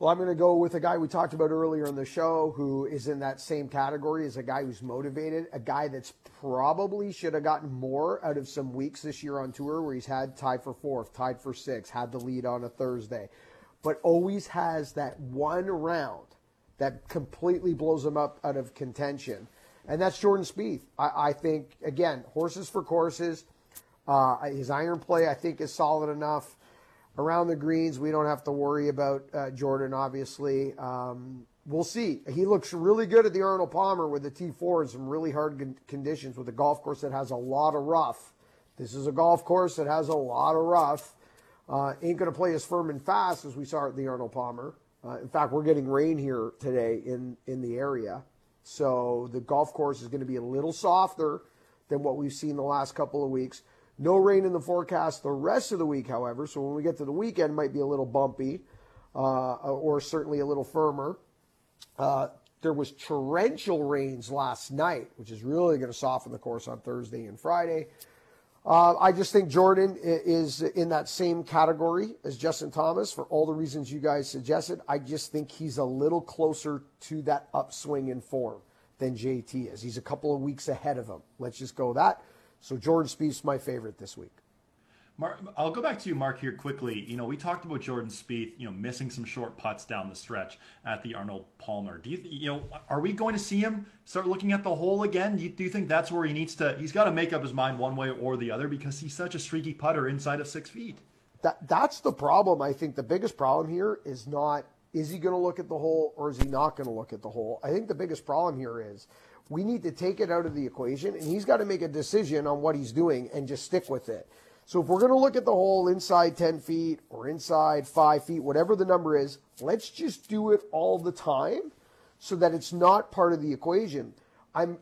Well, I'm going to go with a guy we talked about earlier in the show who is in that same category as a guy who's motivated, a guy that's probably should have gotten more out of some weeks this year on tour where he's had tied for 4th, tied for 6th, had the lead on a Thursday, but always has that one round that completely blows him up out of contention. And that's Jordan Spieth. I think, again, horses for courses. His iron play, I think, is solid enough. Around the greens, we don't have to worry about Jordan, obviously. We'll see. He looks really good at the Arnold Palmer with the T4 in some really hard conditions with a golf course that has a lot of rough. This is a golf course that has a lot of rough. Ain't going to play as firm and fast as we saw at the Arnold Palmer. In fact, we're getting rain here today in the area. So the golf course is going to be a little softer than what we've seen the last couple of weeks. No rain in the forecast the rest of the week, however, so when we get to the weekend, it might be a little bumpy or certainly a little firmer. There was torrential rains last night, which is really going to soften the course on Thursday and Friday. I just think Jordan is in that same category as Justin Thomas for all the reasons you guys suggested. I just think he's a little closer to that upswing in form than JT is. He's a couple of weeks ahead of him. Let's just go that. So Jordan Spieth's my favorite this week. Mark, I'll go back to you, Mark, here quickly. You know, we talked about Jordan Spieth, you know, missing some short putts down the stretch at the Arnold Palmer. Do you know, are we going to see him start looking at the hole again? Do you think that's where he needs to? He's got to make up his mind one way or the other because he's such a streaky putter inside of 6 feet. That's the problem. I think the biggest problem here is not is he going to look at the hole or is he not going to look at the hole. I think the biggest problem here is. We need to take it out of the equation, and he's got to make a decision on what he's doing and just stick with it. So if we're going to look at the hole inside 10 feet or inside 5 feet, whatever the number is, let's just do it all the time so that it's not part of the equation. I'm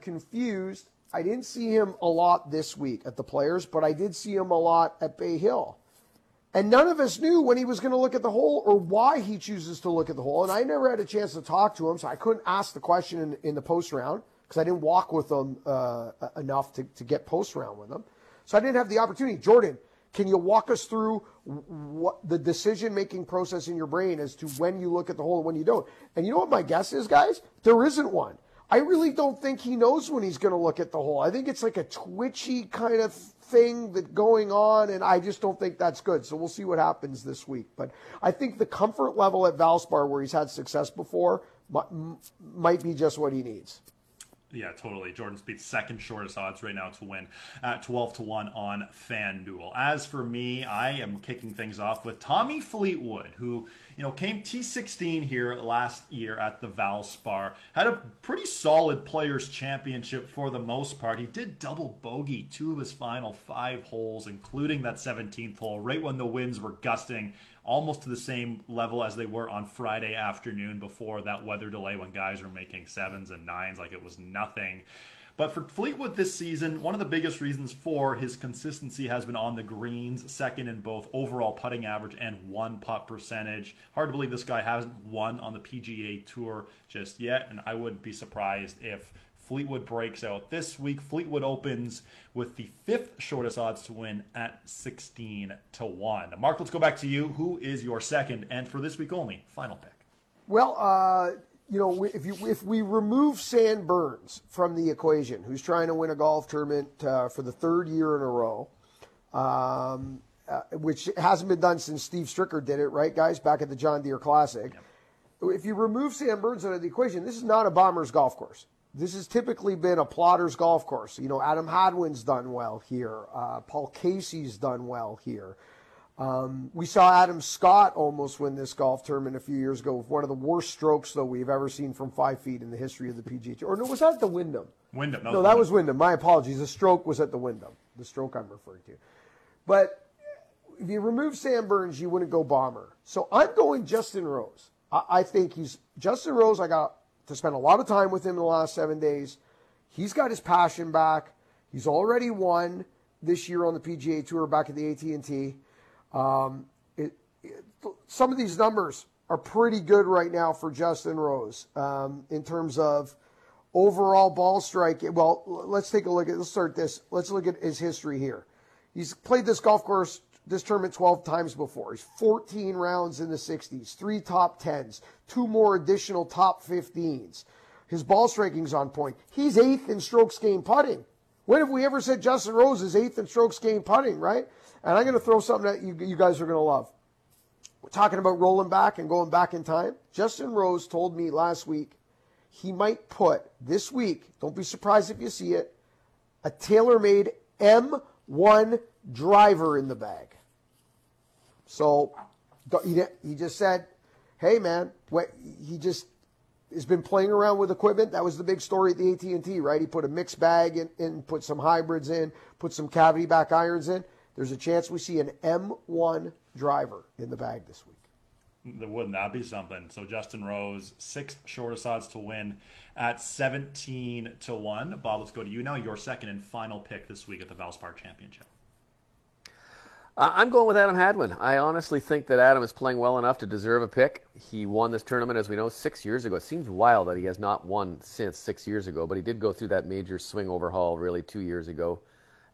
confused. I didn't see him a lot this week at the Players, but I did see him a lot at Bay Hill. And none of us knew when he was going to look at the hole or why he chooses to look at the hole. And I never had a chance to talk to him, so I couldn't ask the question in the post round because I didn't walk with him enough to get post round with him. So I didn't have the opportunity. Jordan, can you walk us through what the decision-making process in your brain as to when you look at the hole and when you don't? And you know what my guess is, guys? There isn't one. I really don't think he knows when he's going to look at the hole. I think it's like a twitchy kind of thing that's going on, and I just don't think that's good. So we'll see what happens this week. But I think the comfort level at Valspar, where he's had success before, might be just what he needs. Yeah, totally. Jordan Spieth's second shortest odds right now to win at 12-1 on FanDuel. As for me, I am kicking things off with Tommy Fleetwood, who, you know, came T16 here last year at the Valspar. Had a pretty solid Players Championship for the most part. He did double bogey two of his final five holes, including that 17th hole, right when the winds were gusting almost to the same level as they were on Friday afternoon before that weather delay when guys were making sevens and nines like it was nothing. But for Fleetwood this season, one of the biggest reasons for his consistency has been on the greens, second in both overall putting average and one-putt percentage. Hard to believe this guy hasn't won on the PGA Tour just yet, and I wouldn't be surprised if Fleetwood breaks out this week. Fleetwood opens with the fifth shortest odds to win at 16-1. Mark, let's go back to you. Who is your second and for this week only final pick? Well, you know, if we remove Sam Burns from the equation, who's trying to win a golf tournament for the third year in a row, which hasn't been done since Steve Stricker did it, right, guys, back at the John Deere Classic. Yep. If you remove Sam Burns out of the equation, this is not a bomber's golf course. This has typically been a plotter's golf course. You know, Adam Hadwin's done well here. Paul Casey's done well here. We saw Adam Scott almost win this golf tournament a few years ago with one of the worst strokes, though, we've ever seen from 5 feet in the history of the PGA Tour. Or no, was that the Wyndham? Wyndham. No, that was Wyndham. My apologies. The stroke was at the Wyndham, the stroke I'm referring to. But if you remove Sam Burns, you wouldn't go bomber. So I'm going Justin Rose. I think he's – Justin Rose, I got – to spend a lot of time with him in the last 7 days. He's got his passion back. He's already won this year on the PGA Tour back at the AT&T. Some of these numbers are pretty good right now for Justin Rose in terms of overall ball strike. Well, let's take a look at, let's start this. Let's look at his history here. He's played this golf course, this tournament 12 times before. He's 14 rounds in the 60s, 3 top 10s, 2 more additional top 15s. His ball striking's on point. He's 8th in strokes game putting. When have we ever said Justin Rose is 8th in strokes game putting, right? And I'm going to throw something that you guys are going to love. We're talking about rolling back and going back in time. Justin Rose told me last week he might put this week, don't be surprised if you see it, a TaylorMade M1 driver in the bag. So he just said, hey, man, he just has been playing around with equipment. That was the big story at the AT&T, right? He put a mixed bag in, put some hybrids in, put some cavity back irons in. There's a chance we see an M1 driver in the bag this week. Wouldn't that be something? So Justin Rose, 6th shortest odds to win at 17-1. Bob, let's go to you now. Your second and final pick this week at the Valspar Championship. I'm going with Adam Hadwin. I honestly think that Adam is playing well enough to deserve a pick. He won this tournament, as we know, 6 years ago. It seems wild that he has not won since 6 years ago, but he did go through that major swing overhaul really 2 years ago.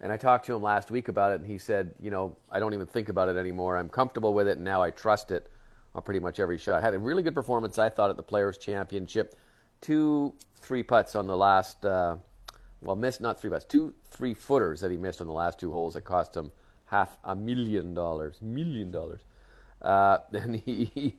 And I talked to him last week about it, and he said, you know, I don't even think about it anymore. I'm comfortable with it, and now I trust it on pretty much every shot. Had a really good performance, I thought, at the Players' Championship. 2 3 putts on the last, missed not three putts, 2 3 footers that he missed on the last two holes that cost him $500,000. $1 million. And he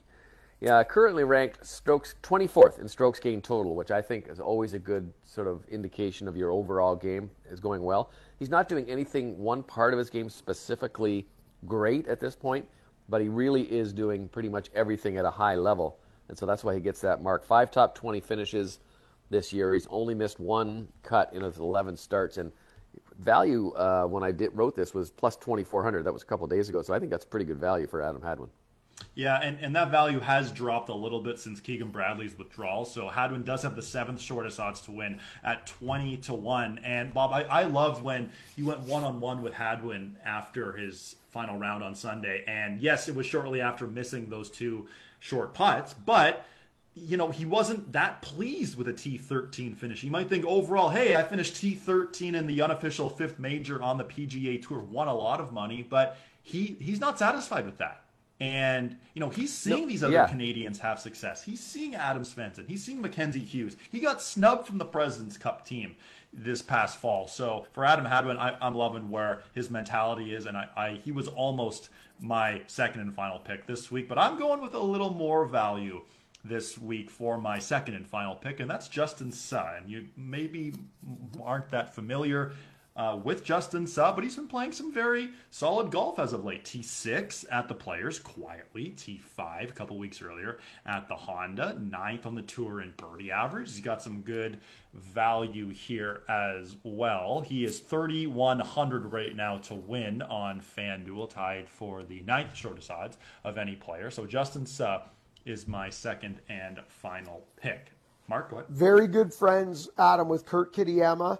currently ranked strokes 24th in strokes gained total, which I think is always a good sort of indication of your overall game is going well. He's not doing anything, one part of his game specifically great at this point, but he really is doing pretty much everything at a high level. And so that's why he gets that mark. 5 top 20 finishes this year. He's only missed one cut in his 11 starts. And value when I wrote this was plus 2,400. That was a couple of days ago. So I think that's pretty good value for Adam Hadwin. Yeah, and that value has dropped a little bit since Keegan Bradley's withdrawal. So Hadwin does have the 7th shortest odds to win at 20-1. And Bob, I love when you went one-on-one with Hadwin after his final round on Sunday. And yes, it was shortly after missing those 2 short putts, but you know, he wasn't that pleased with a T13 finish. You might think overall, hey, I finished T13 in the unofficial 5th major on the PGA Tour, won a lot of money, but he's not satisfied with that. And, you know, he's seeing these other Canadians have success. He's seeing Adam Svensson. He's seeing Mackenzie Hughes. He got snubbed from the President's Cup team this past fall. So for Adam Hadwin, I'm loving where his mentality is. And he was almost my second and final pick this week. But I'm going with a little more value this week for my second and final pick, and that's Justin Suh. And you maybe aren't that familiar with Justin Suh, but he's been playing some very solid golf as of late. T6 at the Players, quietly. T5 a couple weeks earlier at the Honda. Ninth on the tour in birdie average. He's got some good value here as well. He is 3,100 right now to win on FanDuel, tied for the ninth shortest odds of any player. So Justin Suh is my second and final pick. Mark, go ahead. Very good friends, Adam, with Kurt Kittyama,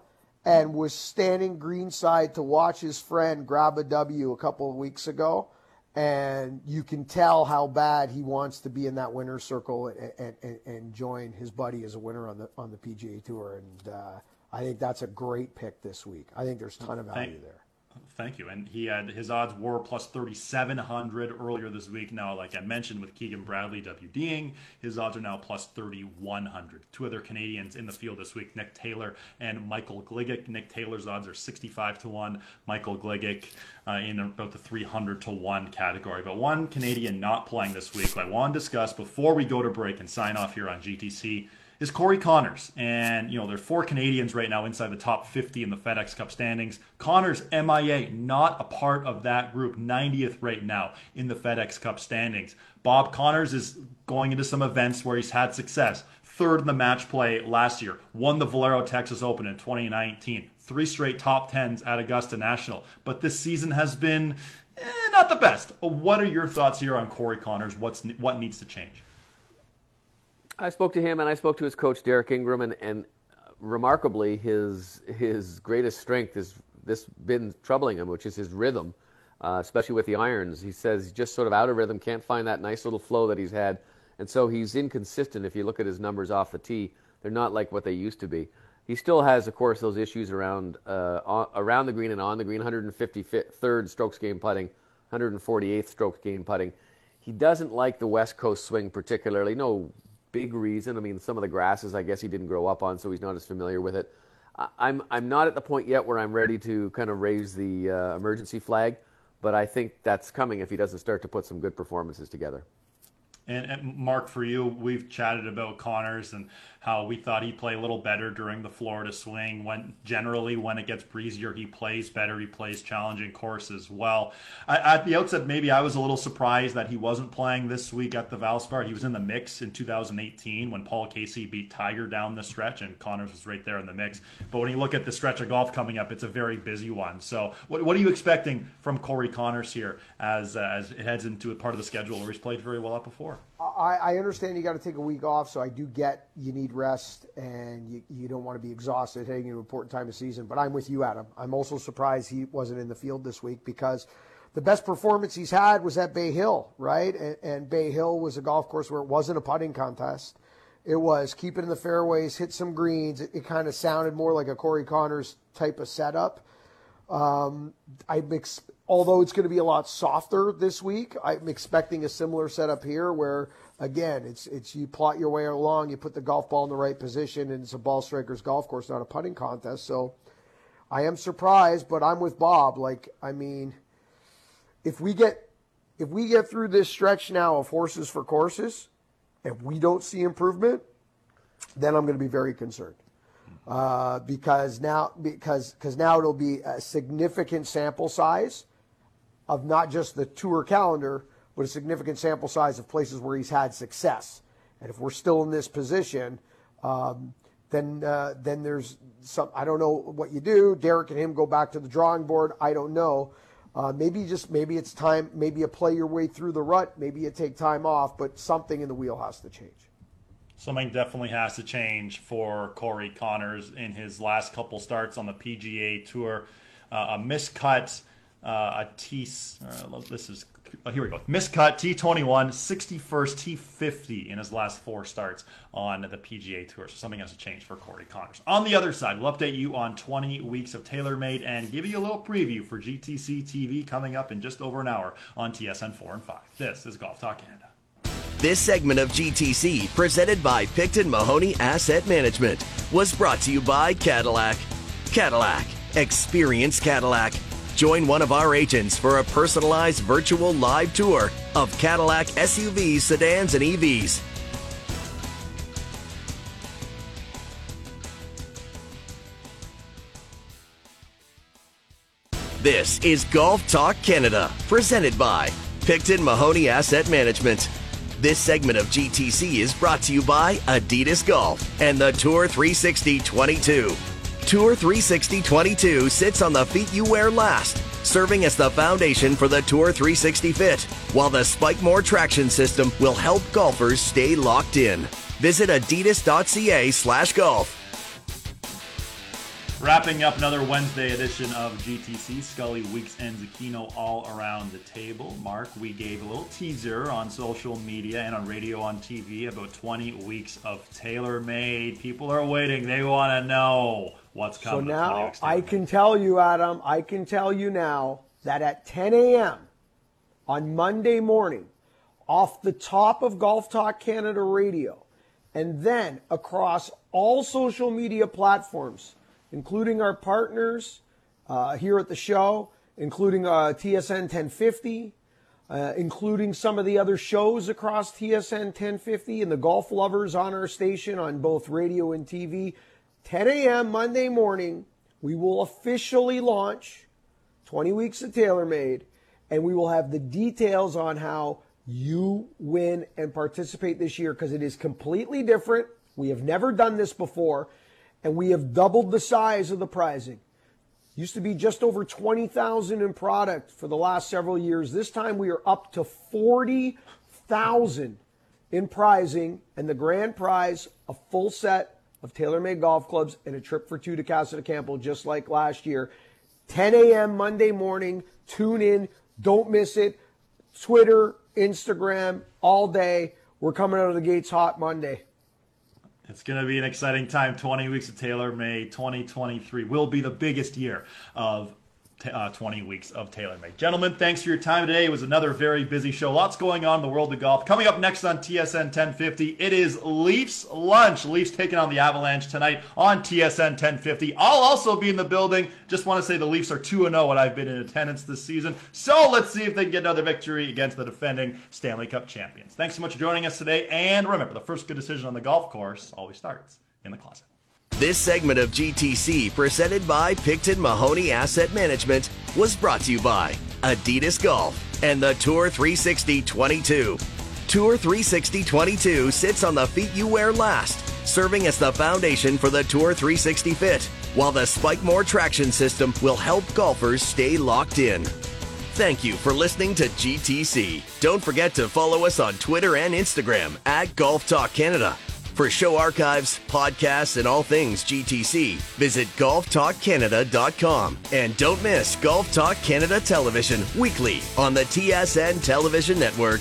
and was standing greenside to watch his friend grab a W a couple of weeks ago. And you can tell how bad he wants to be in that winner's circle and join his buddy as a winner on the PGA Tour. And I think that's a great pick this week. I think there's a ton of value there. Thank you. And he had his odds were plus 3,700 earlier this week. Now, like I mentioned, with Keegan Bradley WDing, his odds are now plus 3,100. Two other Canadians in the field this week, Nick Taylor and Michael Gligic. Nick Taylor's odds are 65 to 1. Michael Gligic in about the 300 to 1 category. But one Canadian not playing this week, who I want to discuss before we go to break and sign off here on GTC, is Corey Connors. And, you know, there are four Canadians right now inside the top 50 in the FedEx Cup standings. Connors, MIA, not a part of that group, 90th right now in the FedEx Cup standings. Bob Connors is going into some events where he's had success. Third in the match play last year. Won the Valero Texas Open in 2019. Three straight top 10s at Augusta National. But this season has been not the best. What are your thoughts here on Corey Connors? What needs to change? I spoke to him, and I spoke to his coach, Derek Ingram, and remarkably, his greatest strength has this been troubling him, which is his rhythm, especially with the irons. He says he's just sort of out of rhythm, can't find that nice little flow that he's had, and so he's inconsistent. If you look at his numbers off the tee, they're not like what they used to be. He still has, of course, those issues around the green and on the green, 153rd strokes gained putting, 148th strokes gained putting. He doesn't like the West Coast swing particularly. No big reason. I mean, some of the grasses, I guess he didn't grow up on, so he's not as familiar with it. I'm not at the point yet where I'm ready to kind of raise the emergency flag, but I think that's coming if he doesn't start to put some good performances together. And Mark, for you, we've chatted about Connors and how we thought he'd play a little better during the Florida swing. Generally, when it gets breezier, he plays better. He plays challenging courses well. At the outset, maybe I was a little surprised that he wasn't playing this week at the Valspar. He was in the mix in 2018 when Paul Casey beat Tiger down the stretch, and Connors was right there in the mix. But when you look at the stretch of golf coming up, it's a very busy one. So what are you expecting from Corey Connors here as it heads into a part of the schedule where he's played very well up before? I understand you got to take a week off, so I do get you need rest and you don't want to be exhausted heading into an important time of season. But I'm with you, Adam. I'm also surprised he wasn't in the field this week because the best performance he's had was at Bay Hill, right? And Bay Hill was a golf course where it wasn't a putting contest. It was keep it in the fairways, hit some greens. It kind of sounded more like a Corey Connors type of setup. Although it's going to be a lot softer this week, I'm expecting a similar setup here where, again, it's you plot your way along, you put the golf ball in the right position, and it's a ball striker's golf course, not a putting contest. So I am surprised, but I'm with Bob. Like, I mean, if we get through this stretch now of horses for courses, if we don't see improvement, then I'm going to be very concerned. Because now it'll be a significant sample size of not just the tour calendar, but a significant sample size of places where he's had success. And if we're still in this position, then there's some, I don't know what you do. Derek and him go back to the drawing board. I don't know. Maybe it's time. Maybe you play your way through the rut. Maybe you take time off, but something in the wheel has to change. Something definitely has to change for Corey Connors in his last couple starts on the PGA Tour. A miscut, a tee. This is here we go. Miscut T21, 61st, T50 in his last four starts on the PGA Tour. So something has to change for Corey Connors. On the other side, we'll update you on 20 weeks of TaylorMade and give you a little preview for GTC TV coming up in just over an hour on TSN 4 and 5. This is Golf Talk Canada. This segment of GTC, presented by Picton Mahoney Asset Management, was brought to you by Cadillac. Cadillac. Experience Cadillac. Join one of our agents for a personalized virtual live tour of Cadillac SUVs, sedans, and EVs. This is Golf Talk Canada, presented by Picton Mahoney Asset Management. This segment of GTC is brought to you by Adidas Golf and the Tour 360 22. Tour 360 22 sits on the feet you wear last, serving as the foundation for the Tour 360 fit, while the Spikemore traction system will help golfers stay locked in. Visit adidas.ca/golf. Wrapping up another Wednesday edition of GTC, Scully, Weeks, and Zecchino all around the table. Mark, we gave a little teaser on social media and on radio, on TV about 20 weeks of TaylorMade. People are waiting. They want to know what's coming. So now I can tell you, Adam, I can tell you now that at 10 a.m. on Monday morning, off the top of Golf Talk Canada Radio, and then across all social media platforms, including our partners here at the show, including TSN 1050, including some of the other shows across TSN 1050 and the golf lovers on our station on both radio and TV. 10 a.m. Monday morning, we will officially launch 20 Weeks of TaylorMade, and we will have the details on how you win and participate this year, because it is completely different. We have never done this before. And we have doubled the size of the prizing. Used to be just over 20,000 in product for the last several years. This time we are up to 40,000 in prizing, and the grand prize, a full set of TaylorMade golf clubs and a trip for two to Casa de Campo, just like last year. 10 a.m. Monday morning. Tune in. Don't miss it. Twitter, Instagram, all day. We're coming out of the gates hot Monday. It's going to be an exciting time. 20 Weeks of TaylorMade 2023 will be the biggest year of 20 Weeks of TaylorMade. Gentlemen, thanks for your time today. It was another very busy show. Lots going on in the world of golf. Coming up next on TSN 1050, it is Leafs Lunch. Leafs taking on the Avalanche tonight on TSN 1050. I'll also be in the building. Just want to say the Leafs are 2-0 when I've been in attendance this season. So let's see if they can get another victory against the defending Stanley Cup champions. Thanks so much for joining us today. And remember, the first good decision on the golf course always starts in the closet. This segment of GTC, presented by Picton Mahoney Asset Management, was brought to you by Adidas Golf and the Tour 360 22. Tour 360 22 sits on the feet you wear last, serving as the foundation for the Tour 360 fit, while the Spikemore traction system will help golfers stay locked in. Thank you for listening to GTC. Don't forget to follow us on Twitter and Instagram at Golf Talk Canada. For show archives, podcasts, and all things GTC, visit golftalkcanada.com. And don't miss Golf Talk Canada Television weekly on the TSN Television Network.